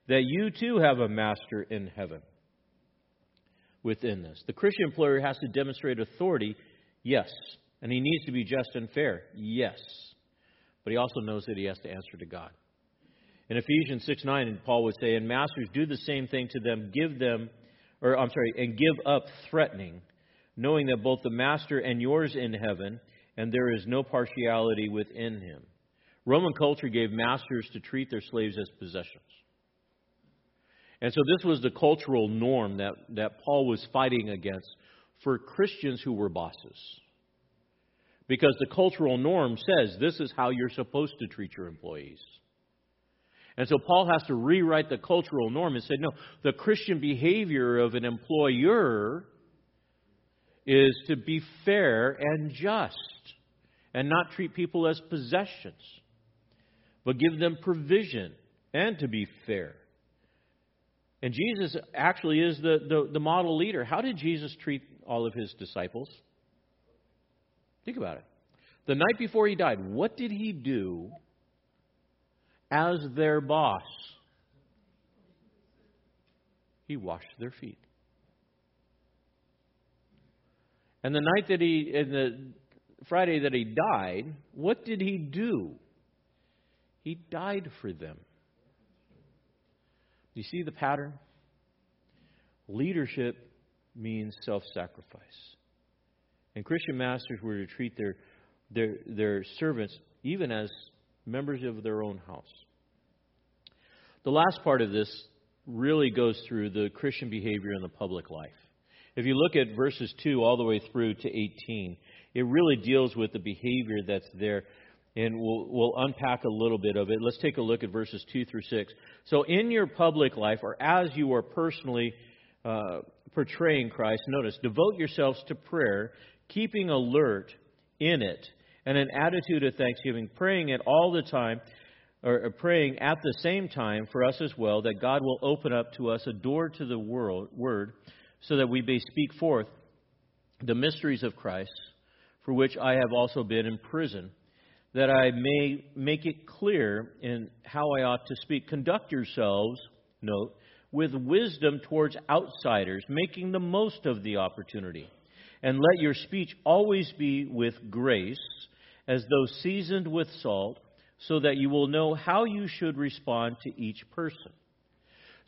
That you too have a master in heaven within this. The Christian employer has to demonstrate authority, yes. And he needs to be just and fair, yes. But he also knows that he has to answer to God. In Ephesians 6:9, Paul would say, and masters, do the same thing to them, and give up threatening, knowing that both the master and yours in heaven, and there is no partiality within him. Roman culture gave masters to treat their slaves as possessions. And so this was the cultural norm that Paul was fighting against for Christians who were bosses. Because the cultural norm says this is how you're supposed to treat your employees. And so Paul has to rewrite the cultural norm and say, no, the Christian behavior of an employer is to be fair and just and not treat people as possessions, but give them provision and to be fair. And Jesus actually is the model leader. How did Jesus treat all of his disciples? Think about it. The night before he died, what did he do as their boss? He washed their feet. And the Friday that he died, what did he do? He died for them. You see the pattern? Leadership means self-sacrifice. And Christian masters were to treat their servants even as members of their own house. The last part of this really goes through the Christian behavior in the public life. If you look at verses 2 all the way through to 18, it really deals with the behavior that's there, and we'll unpack a little bit of it. Let's take a look at verses 2 through 6. So in your public life, or as you are personally portraying Christ, notice, devote yourselves to prayer, keeping alert in it, and an attitude of thanksgiving, praying at the same time for us as well, that God will open up to us a door to the word, so that we may speak forth the mysteries of Christ, for which I have also been in prison, that I may make it clear in how I ought to speak. Conduct yourselves, note, with wisdom towards outsiders, making the most of the opportunity. And let your speech always be with grace, as though seasoned with salt, so that you will know how you should respond to each person.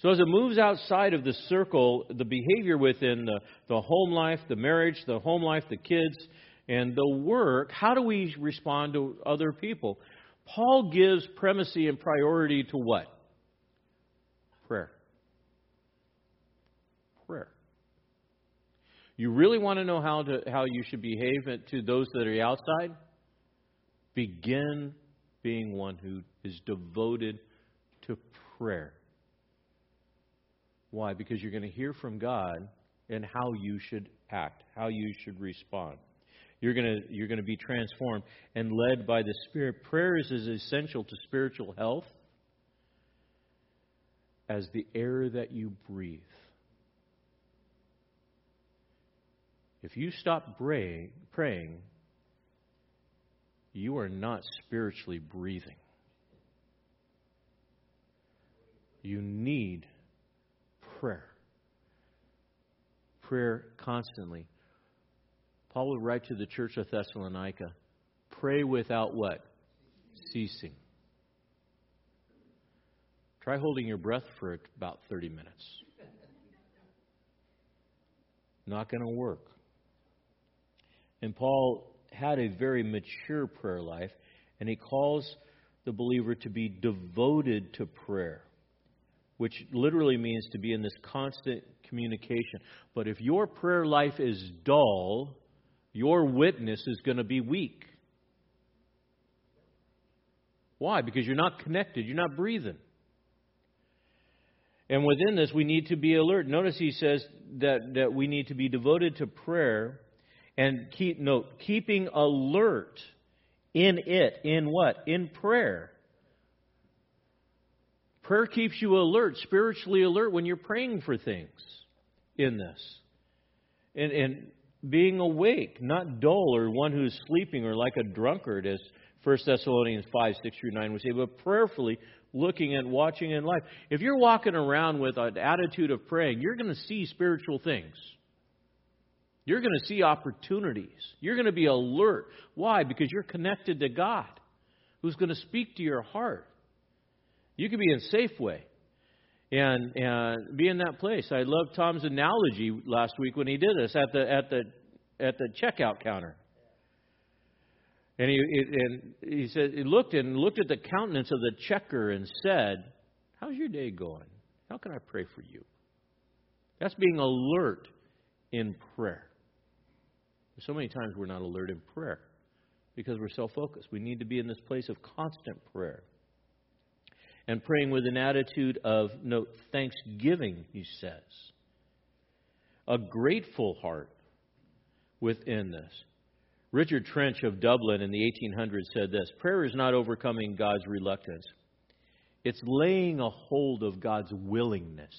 So as it moves outside of the circle, the behavior within the home life, the marriage, the home life, the kids, and the work, how do we respond to other people? Paul gives primacy and priority to what? Prayer. Prayer. You really want to know how you should behave to those that are outside? Begin being one who is devoted to prayer. Why? Because you're going to hear from God and how you should act, how you should respond. You're going to be transformed and led by the Spirit. Prayer is as essential to spiritual health as the air that you breathe. If you stop praying, you are not spiritually breathing. You need prayer. Prayer constantly. Paul would write to the church of Thessalonica, pray without what? Ceasing. Try holding your breath for about 30 minutes. Not going to work. And Paul had a very mature prayer life, and he calls the believer to be devoted to prayer, which literally means to be in this constant communication. But if your prayer life is dull, your witness is going to be weak. Why? Because you're not connected. You're not breathing. And within this, we need to be alert. Notice he says that we need to be devoted to prayer. And keeping alert in it. In what? In prayer. Prayer keeps you alert, spiritually alert when you're praying for things in this. And being awake, not dull or one who is sleeping or like a drunkard, as 1 Thessalonians 5, 6 through 9 would say, but prayerfully looking and watching in life. If you're walking around with an attitude of praying, you're going to see spiritual things. You're going to see opportunities. You're going to be alert. Why? Because you're connected to God, who's going to speak to your heart. You could be in Safeway and be in that place. I love Tom's analogy last week when he did this at the checkout counter. And he said he looked at the countenance of the checker and said, "How's your day going? How can I pray for you?" That's being alert in prayer. So many times we're not alert in prayer because we're self-focused. We need to be in this place of constant prayer. And praying with an attitude of thanksgiving, he says. A grateful heart within this. Richard Trench of Dublin in the 1800s said this, prayer is not overcoming God's reluctance. It's laying a hold of God's willingness.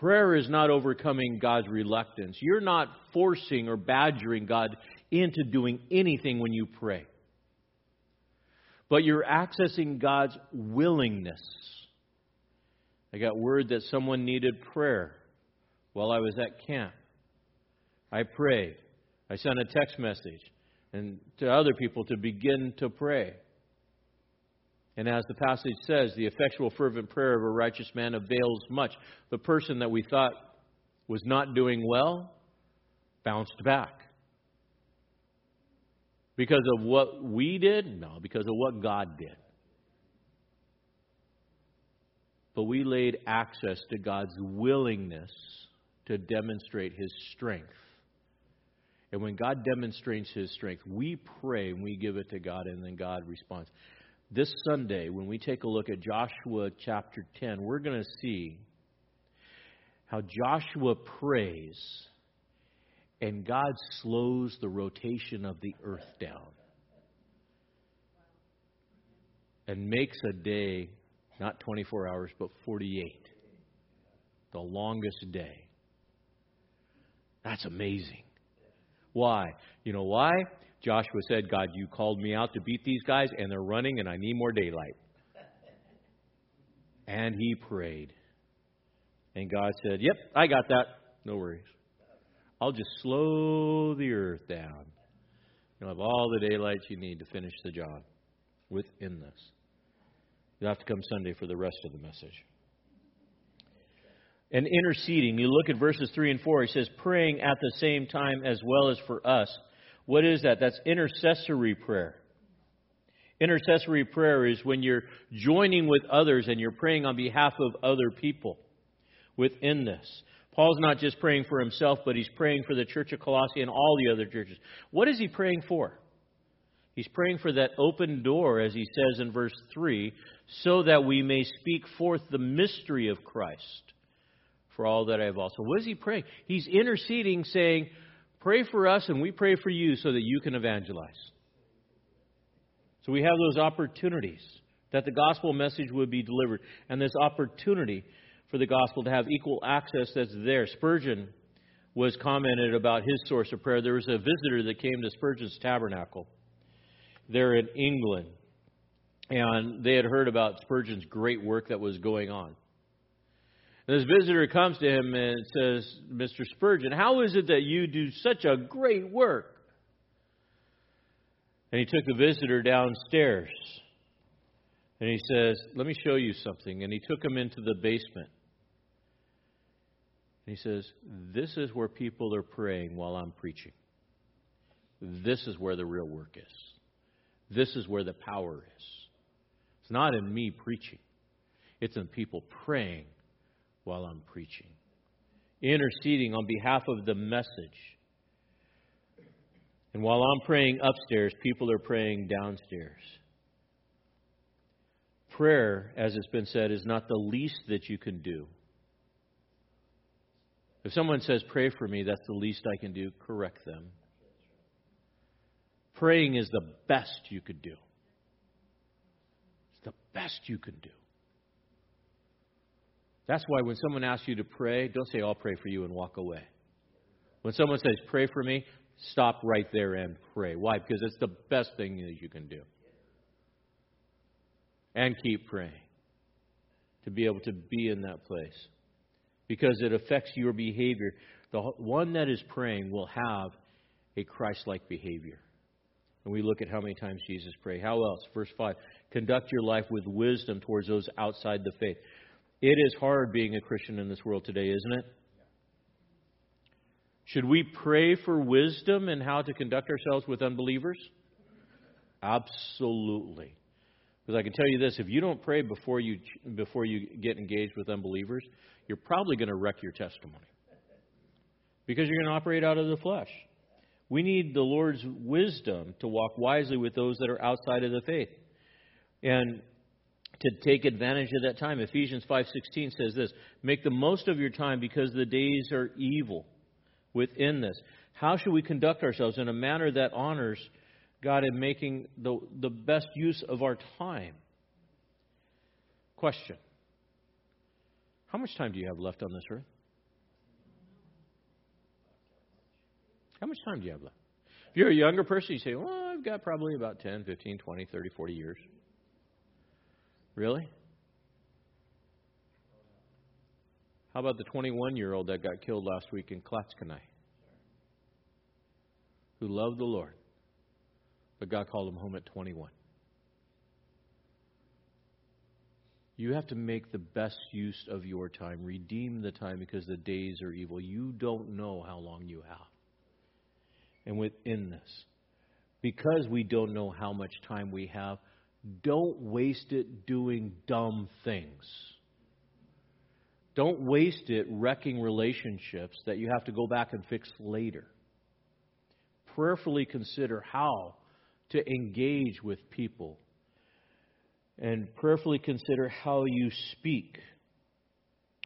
Prayer is not overcoming God's reluctance. You're not forcing or badgering God into doing anything when you pray. But you're accessing God's willingness. I got word that someone needed prayer while I was at camp. I prayed. I sent a text message and to other people to begin to pray. And as the passage says, the effectual fervent prayer of a righteous man avails much. The person that we thought was not doing well bounced back. Because of what we did? No, because of what God did. But we laid access to God's willingness to demonstrate His strength. And when God demonstrates His strength, we pray and we give it to God, and then God responds. This Sunday, when we take a look at Joshua chapter 10, we're going to see how Joshua prays and God slows the rotation of the earth down and makes a day, not 24 hours, but 48, the longest day. That's amazing. Why? You know why? Joshua said, God, you called me out to beat these guys, and they're running, and I need more daylight. And he prayed. And God said, yep, I got that. No worries. I'll just slow the earth down. You'll have all the daylight you need to finish the job within this. You'll have to come Sunday for the rest of the message. And interceding, you look at verses 3 and 4. He says, praying at the same time as well as for us. What is that? That's intercessory prayer. Intercessory prayer is when you're joining with others and you're praying on behalf of other people within this. Paul's not just praying for himself, but he's praying for the church of Colossae and all the other churches. What is he praying for? He's praying for that open door, as he says in verse 3, so that we may speak forth the mystery of Christ for all that I have also. What is he praying? He's interceding, saying, pray for us and we pray for you so that you can evangelize. So we have those opportunities that the gospel message would be delivered, and this opportunity for the gospel to have equal access that's there. Spurgeon was commented about his source of prayer. There was a visitor that came to Spurgeon's Tabernacle there in England, and they had heard about Spurgeon's great work that was going on. And this visitor comes to him and says, Mr. Spurgeon, how is it that you do such a great work? And he took the visitor downstairs and he says, let me show you something. And he took him into the basement. And he says, this is where people are praying while I'm preaching. This is where the real work is. This is where the power is. It's not in me preaching. It's in people praying while I'm preaching. Interceding on behalf of the message. And while I'm praying upstairs, people are praying downstairs. Prayer, as it's been said, is not the least that you can do. If someone says, pray for me, that's the least I can do, correct them. Praying is the best you could do. It's the best you can do. That's why when someone asks you to pray, don't say, I'll pray for you, and walk away. When someone says, pray for me, stop right there and pray. Why? Because it's the best thing that you can do. And keep praying to be able to be in that place, because it affects your behavior. The one that is praying will have a Christ-like behavior. And we look at how many times Jesus prayed. How else? Verse 5, conduct your life with wisdom towards those outside the faith. It is hard being a Christian in this world today, isn't it? Should we pray for wisdom in how to conduct ourselves with unbelievers? Absolutely. Because I can tell you this, if you don't pray before you get engaged with unbelievers, you're probably going to wreck your testimony. Because you're going to operate out of the flesh. We need the Lord's wisdom to walk wisely with those that are outside of the faith and to take advantage of that time. Ephesians 5:16 says this, make the most of your time because the days are evil within this. How should we conduct ourselves in a manner that honors God in making the best use of our time? Question. How much time do you have left on this earth? How much time do you have left? If you're a younger person, you say, well, I've got probably about 10, 15, 20, 30, 40 years. Really? How about the 21-year-old that got killed last week in Klatskanai? Who loved the Lord, but God called him home at 21. You have to make the best use of your time. Redeem the time because the days are evil. You don't know how long you have. And within this, because we don't know how much time we have, don't waste it doing dumb things. Don't waste it wrecking relationships that you have to go back and fix later. Prayerfully consider how to engage with people. And prayerfully consider how you speak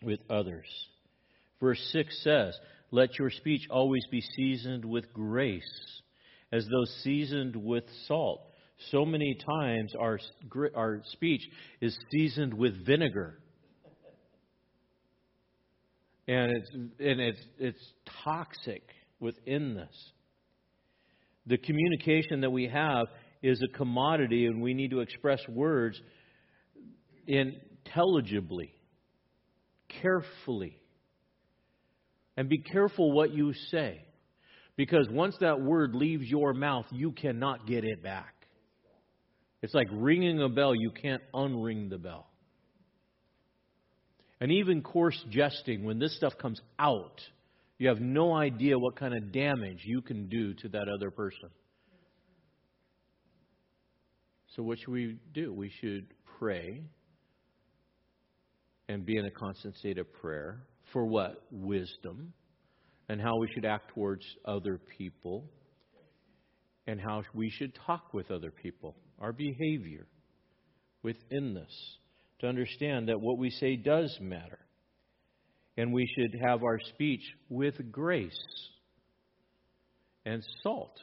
with others. Verse 6 says, let your speech always be seasoned with grace, as though seasoned with salt. So many times our speech is seasoned with vinegar. And it's toxic within this. The communication that we have is a commodity, and we need to express words intelligibly, carefully. And be careful what you say, because once that word leaves your mouth, you cannot get it back. It's like ringing a bell. You can't unring the bell. And even coarse jesting, when this stuff comes out, you have no idea what kind of damage you can do to that other person. So what should we do? We should pray and be in a constant state of prayer. For what? Wisdom. And how we should act towards other people. and how we should talk with other people, our behavior within this, to understand that what we say does matter. And we should have our speech with grace and salt.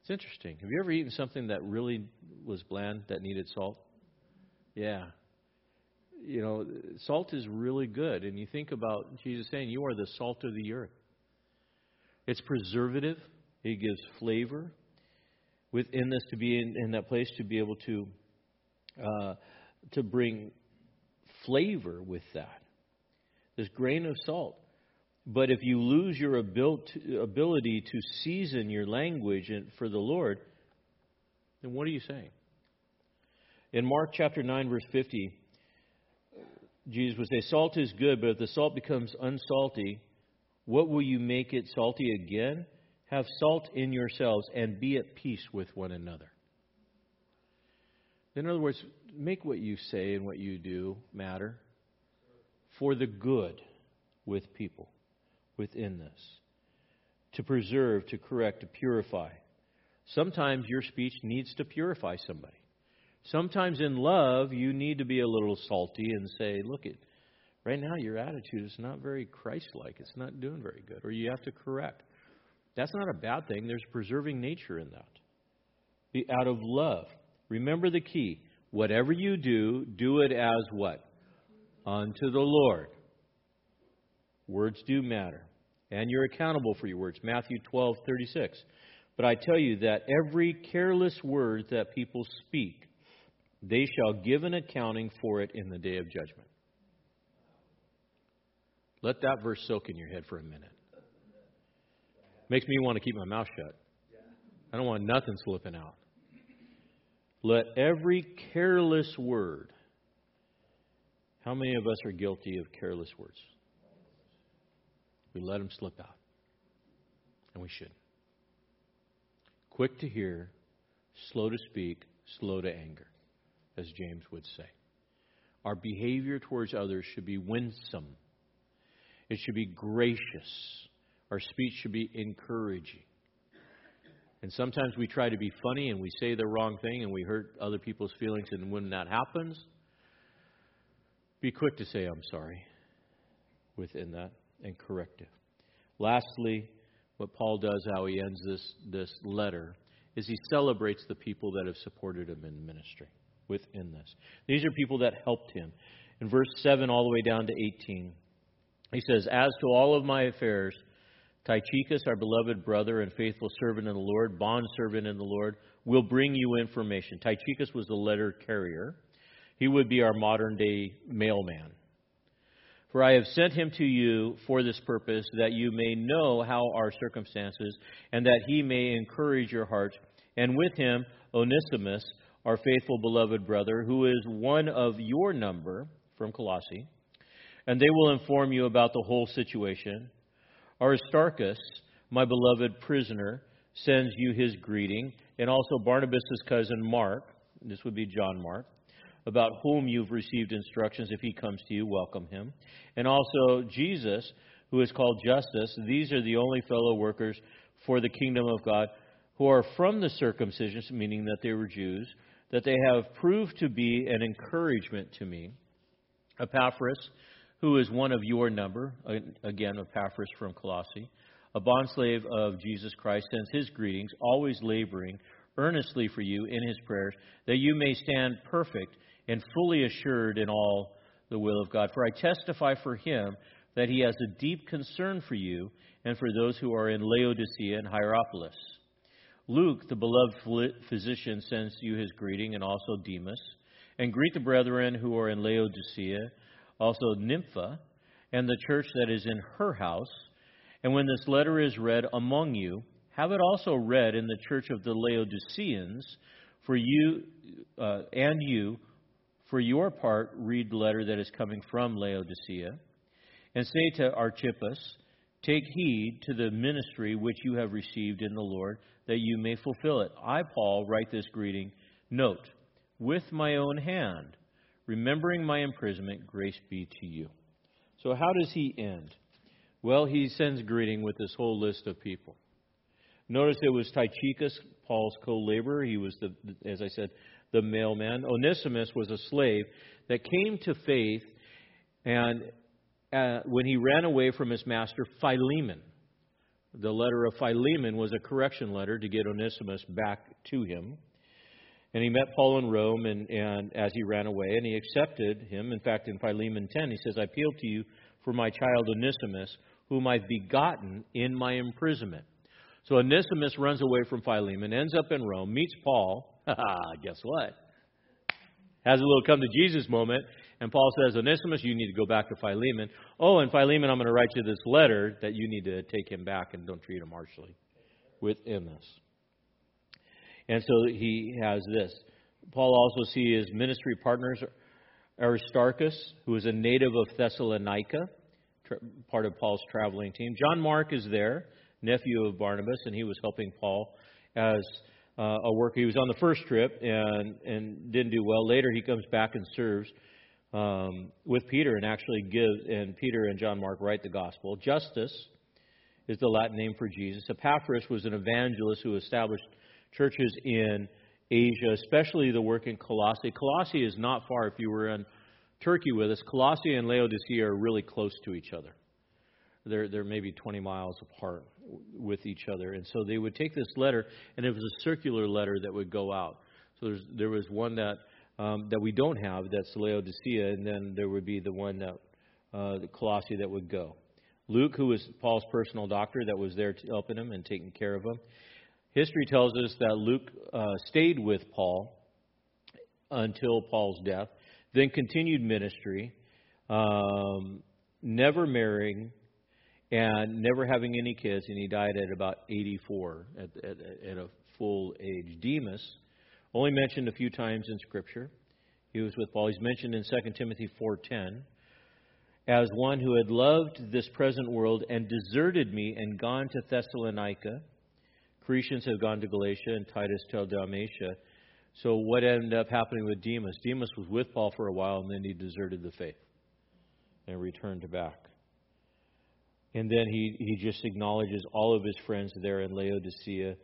It's interesting. Have you ever eaten something that really was bland, that needed salt? Yeah. You know, salt is really good. And you think about Jesus saying, you are the salt of the earth. It's preservative. It gives flavor. Within this, to be in that place, to be able to bring flavor with that. This grain of salt. But if you lose your ability to season your language for the Lord, then what are you saying? In Mark chapter 9, verse 50, Jesus would say, salt is good, but if the salt becomes unsalty, what will you make it salty again? Have salt in yourselves and be at peace with one another. In other words, make what you say and what you do matter for the good with people within this. To preserve, to correct, to purify. Sometimes your speech needs to purify somebody. Sometimes in love, you need to be a little salty and say, look, right now your attitude is not very Christ-like. It's not doing very good. Or you have to correct. That's not a bad thing. There's a preserving nature in that. Be out of love. Remember the key. Whatever you do, do it as what? Unto the Lord. Words do matter. And you're accountable for your words. Matthew 12:36. But I tell you that every careless word that people speak, they shall give an accounting for it in the day of judgment. Let that verse soak in your head for a minute. Makes me want to keep my mouth shut. I don't want nothing slipping out. Let every careless word. How many of us are guilty of careless words? We let them slip out. And we shouldn't. Quick to hear, slow to speak, slow to anger, as James would say. Our behavior towards others should be winsome. It should be gracious. Our speech should be encouraging. And sometimes we try to be funny and we say the wrong thing and we hurt other people's feelings. And when that happens, be quick to say, I'm sorry, within that, and corrective. Lastly, what Paul does, how he ends this letter, is he celebrates the people that have supported him in ministry within this. These are people that helped him. In verse 7 all the way down to 18, he says, as to all of my affairs, Tychicus, our beloved brother and faithful servant in the Lord, bondservant in the Lord, will bring you information. Tychicus was the letter carrier. He would be our modern-day mailman. For I have sent him to you for this purpose, that you may know how are circumstances, and that he may encourage your hearts. And with him, Onesimus, our faithful beloved brother, who is one of your number from Colossae, and they will inform you about the whole situation. Aristarchus, my beloved prisoner, sends you his greeting, and also Barnabas' cousin Mark, this would be John Mark, about whom you've received instructions. If he comes to you, welcome him. And also Jesus, who is called Justus. These are the only fellow workers for the kingdom of God who are from the circumcision, meaning that they were Jews, that they have proved to be an encouragement to me. Epaphras, who is one of your number, again, Epaphras from Colossae, a bondslave of Jesus Christ, sends his greetings, always laboring earnestly for you in his prayers, that you may stand perfect and fully assured in all the will of God. For I testify for him that he has a deep concern for you and for those who are in Laodicea and Hierapolis. Luke, the beloved physician, sends you his greeting, and also Demas. And greet the brethren who are in Laodicea, also Nympha, and the church that is in her house. And when this letter is read among you, have it also read in the church of the Laodiceans, for you and you, for your part, read the letter that is coming from Laodicea. And say to Archippus, take heed to the ministry which you have received in the Lord, that you may fulfill it. I, Paul, write this greeting. Note, with my own hand, remembering my imprisonment, grace be to you. So how does he end? Well, he sends greeting with this whole list of people. Notice it was Tychicus, Paul's co-laborer. He was, as I said, the mailman. Onesimus was a slave that came to faith and when he ran away from his master, Philemon. The letter of Philemon was a correction letter to get Onesimus back to him. And he met Paul in Rome and as he ran away, and he accepted him. In fact, in Philemon 10, he says, I appeal to you for my child Onesimus, whom I've begotten in my imprisonment. So Onesimus runs away from Philemon, ends up in Rome, meets Paul. Guess what? Has a little come to Jesus moment. And Paul says, Onesimus, you need to go back to Philemon. Oh, and Philemon, I'm going to write you this letter that you need to take him back and don't treat him harshly with illness. And so he has this. Paul also sees his ministry partners, Aristarchus, who is a native of Thessalonica, part of Paul's traveling team. John Mark is there, nephew of Barnabas, and he was helping Paul as a worker. He was on the first trip and didn't do well. Later he comes back and serves with Peter and actually gives, and Peter and John Mark write the gospel. Justus is the Latin name for Jesus. Epaphras was an evangelist who established churches in Asia, especially the work in Colossae. Colossae is not far. If you were in Turkey with us, Colossae and Laodicea are really close to each other. They're maybe 20 miles apart with each other. And so they would take this letter, and it was a circular letter that would go out. So there was one that we don't have, that's Laodicea, and then there would be the one that the Colossae that would go. Luke, who was Paul's personal doctor, that was there helping him and taking care of him. History tells us that Luke stayed with Paul until Paul's death, then continued ministry, never marrying and never having any kids, and he died at about 84 at a full age. Demas, only mentioned a few times in Scripture. He was with Paul. He's mentioned in 2 Timothy 4:10 as one who had loved this present world and deserted me and gone to Thessalonica. Cretans have gone to Galatia and Titus to Dalmatia. So what ended up happening with Demas? Demas was with Paul for a while, and then he deserted the faith and returned back. And then he just acknowledges all of his friends there in Laodicea,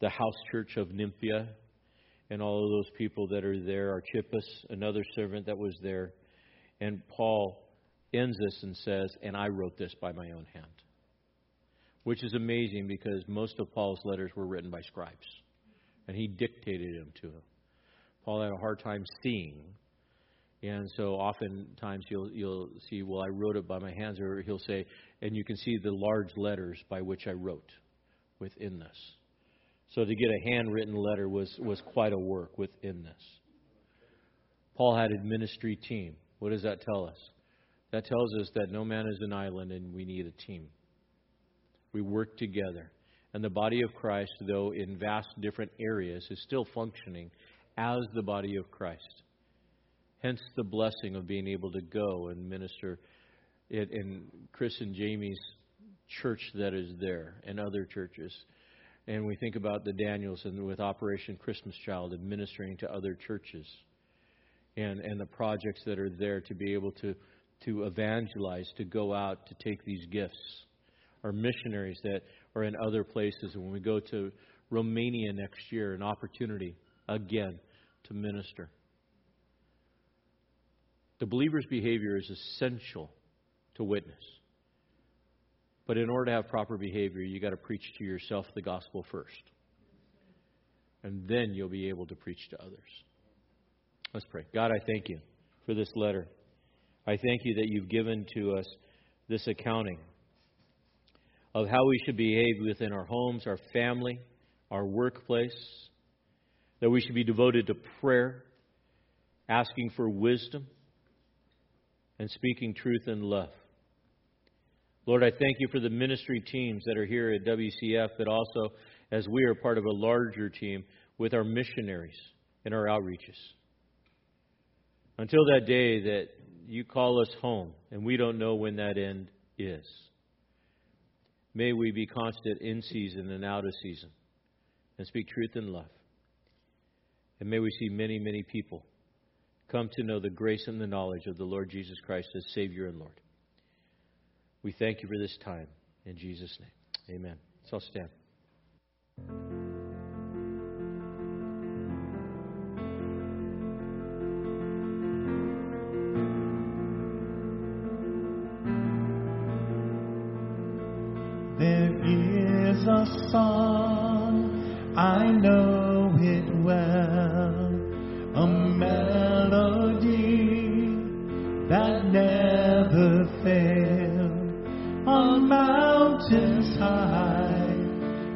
the house church of Nympha, and all of those people that are there. Archippus, another servant that was there. And Paul ends this and says, and I wrote this by my own hand. Which is amazing because most of Paul's letters were written by scribes. And he dictated them to him. Paul had a hard time seeing. And so oftentimes you'll see, well, I wrote it by my hands. Or he'll say, and you can see the large letters by which I wrote within this. So to get a handwritten letter was quite a work within this. Paul had a ministry team. What does that tell us? That tells us that no man is an island and we need a team. We work together. And the body of Christ, though in vast different areas, is still functioning as the body of Christ. Hence the blessing of being able to go and minister in Chris and Jamie's church that is there and other churches. And we think about the Daniels and with Operation Christmas Child and ministering to other churches and the projects that are there to be able to evangelize, to go out, to take these gifts. Or missionaries that are in other places. When we go to Romania next year, an opportunity again to minister. The believer's behavior is essential to witness. But in order to have proper behavior, you got to preach to yourself the gospel first. And then you'll be able to preach to others. Let's pray. God, I thank you for this letter. I thank you that you've given to us this accounting of how we should behave within our homes, our family, our workplace, that we should be devoted to prayer, asking for wisdom, and speaking truth in love. Lord, I thank you for the ministry teams that are here at WCF, but also as we are part of a larger team with our missionaries and our outreaches. Until that day that you call us home, and we don't know when that end is. May we be constant in season and out of season and speak truth in love. And may we see many, many people come to know the grace and the knowledge of the Lord Jesus Christ as Savior and Lord. We thank you for this time. In Jesus' name, amen. Let's all stand. There is a song, I know it well, a melody that never fails, on mountains high,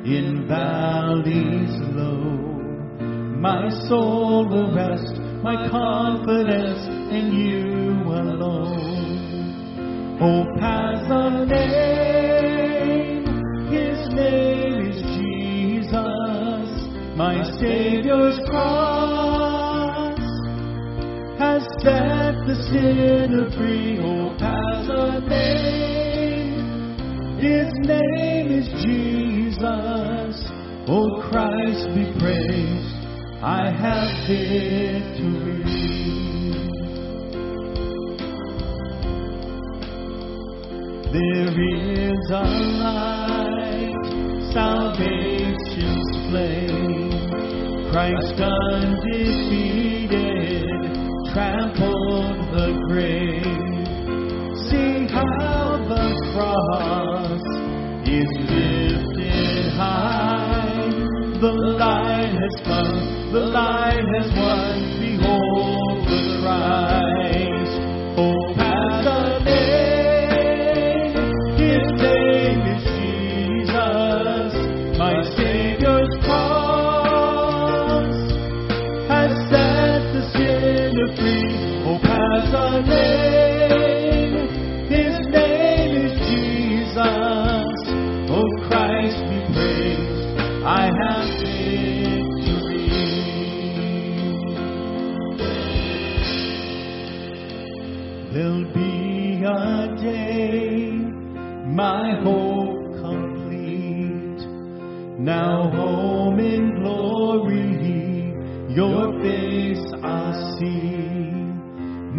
in valleys low, my soul will rest, my confidence in you alone. Oh, paths of my Savior's cross has set the sinner free. Oh, as a name, His name is Jesus. Oh, Christ be praised, I have victory. There is a light, salvation's flame. Christ undefeated, trampled the grave. See how the cross is lifted high. The light has come, the light has won. Behold the rise. Oh, pass the name, His name is Jesus, my Savior's cross. His name is Jesus. Oh, Christ be praised, I have victory. There'll be a day my hope complete. Now home in glory, your face I see.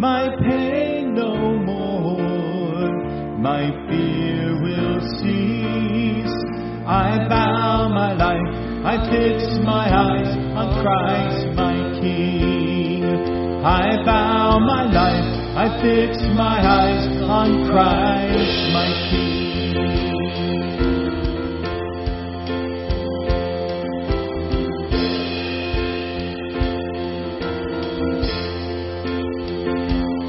My pain no more, my fear will cease. I bow my life, I fix my eyes on Christ my King. I bow my life, I fix my eyes on Christ my King.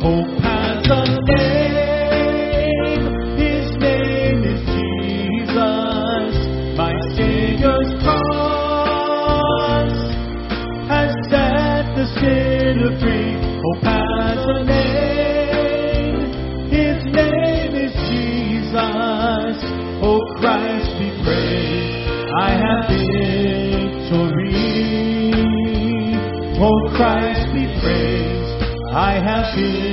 Oh, pass the name, His name is Jesus, my Savior's cross has set the sinner free. Oh, pass the name, His name is Jesus, oh, Christ be praised, I have victory. Oh, Christ be praised, I have victory.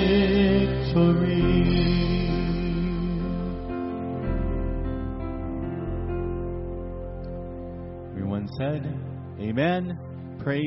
Everyone said, amen. Praise